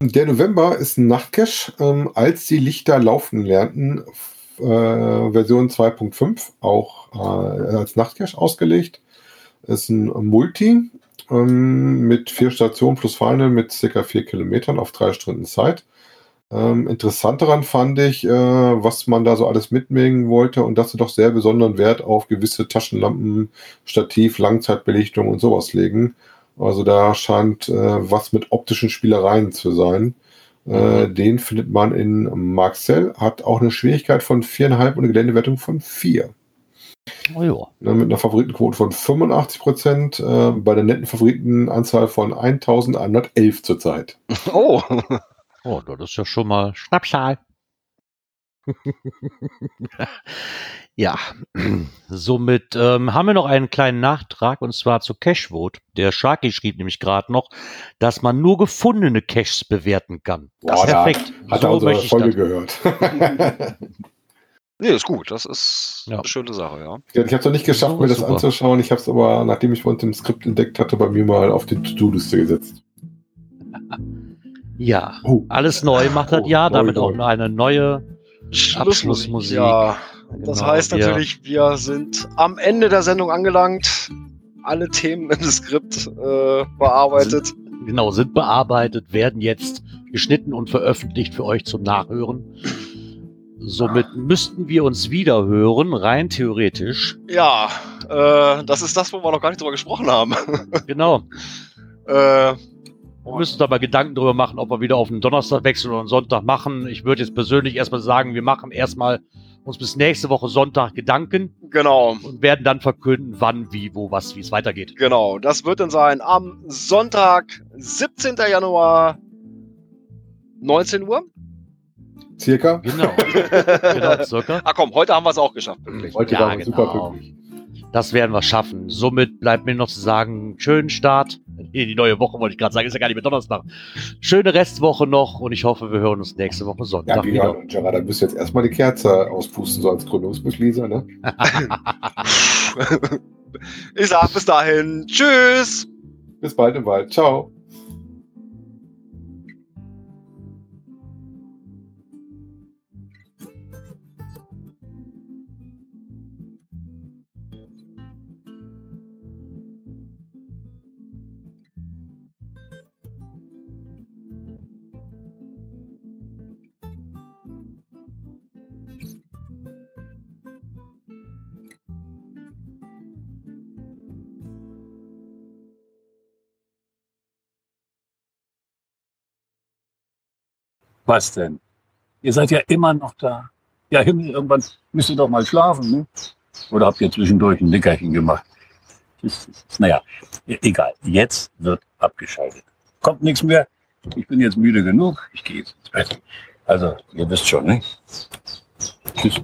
Der November ist ein Nachtcache. Ähm, als die Lichter laufen lernten, Äh, Version zwei Punkt fünf, auch äh, als Nachtcache ausgelegt. Ist ein Multi ähm, mit vier Stationen plus Final mit ca. vier Kilometern auf drei Stunden Zeit. Ähm, interessant daran fand ich, äh, was man da so alles mitnehmen wollte und dass sie doch sehr besonderen Wert auf gewisse Taschenlampen, Stativ, Langzeitbelichtung und sowas legen. Also da scheint äh, was mit optischen Spielereien zu sein. Mhm. Den findet man in Marxell, hat auch eine Schwierigkeit von vier Komma fünf und eine Geländewertung von vier. Oh ja. Mit einer Favoritenquote von fünfundachtzig Prozent, äh, bei der netten Favoritenanzahl von elftausendeinhundertelf zurzeit. Oh. oh, das ist ja schon mal Schnappschal. Ja, somit ähm, haben wir noch einen kleinen Nachtrag und zwar zu Cash Vote. Der Sharky schrieb nämlich gerade noch, dass man nur gefundene Caches bewerten kann. Das Boah, ist perfekt. Da hat so er unsere Folge gehört. Nee, ist gut. Das ist ja. eine schöne Sache, ja. ja ich habe es noch nicht geschafft, oh, mir das super. anzuschauen. Ich habe es aber, nachdem ich bei uns im Skript entdeckt hatte, bei mir mal auf die To-Do-Liste gesetzt. Ja, oh. alles neu macht das oh, ja, neu, damit neu. auch eine neue Abschlussmusik. Ja, genau, das heißt wir natürlich, wir sind am Ende der Sendung angelangt. Alle Themen im Skript äh, bearbeitet. Sind, genau, sind bearbeitet, werden jetzt geschnitten und veröffentlicht für euch zum Nachhören. Somit müssten wir uns wieder hören, rein theoretisch. Ja, äh, das ist das, wo wir noch gar nicht drüber gesprochen haben. Genau. äh, Wir müssen aber Gedanken darüber machen, ob wir wieder auf einen Donnerstag wechseln oder einen Sonntag machen. Ich würde jetzt persönlich erstmal sagen, wir machen erstmal uns bis nächste Woche Sonntag Gedanken. Genau. Und werden dann verkünden, wann, wie, wo, was, wie es weitergeht. Genau, das wird dann sein am Sonntag, siebzehnten Januar, neunzehn Uhr. Circa. Genau. genau circa. Ach komm, heute haben wir es auch geschafft. Wirklich. Heute ja, waren wir genau. super glücklich. Das werden wir schaffen. Somit bleibt mir noch zu sagen, schönen Start. Die neue Woche wollte ich gerade sagen, ist ja gar nicht mehr Donnerstag. Schöne Restwoche noch und ich hoffe, wir hören uns nächste Woche Sonntag. Ja, Björn wieder. Und Gerard, dann müsst ihr jetzt erstmal die Kerze auspusten, so als Gründungsmitglieder, ne? Ich sag bis dahin. Tschüss. Bis bald im Wald. Ciao. Was denn? Ihr seid ja immer noch da. Ja, Himmel, irgendwann müsst ihr doch mal schlafen, ne? Oder habt ihr zwischendurch ein Nickerchen gemacht? Naja, egal. Jetzt wird abgeschaltet. Kommt nichts mehr. Ich bin jetzt müde genug. Ich gehe jetzt ins Bett. Also, ihr wisst schon, ne? Tschüss.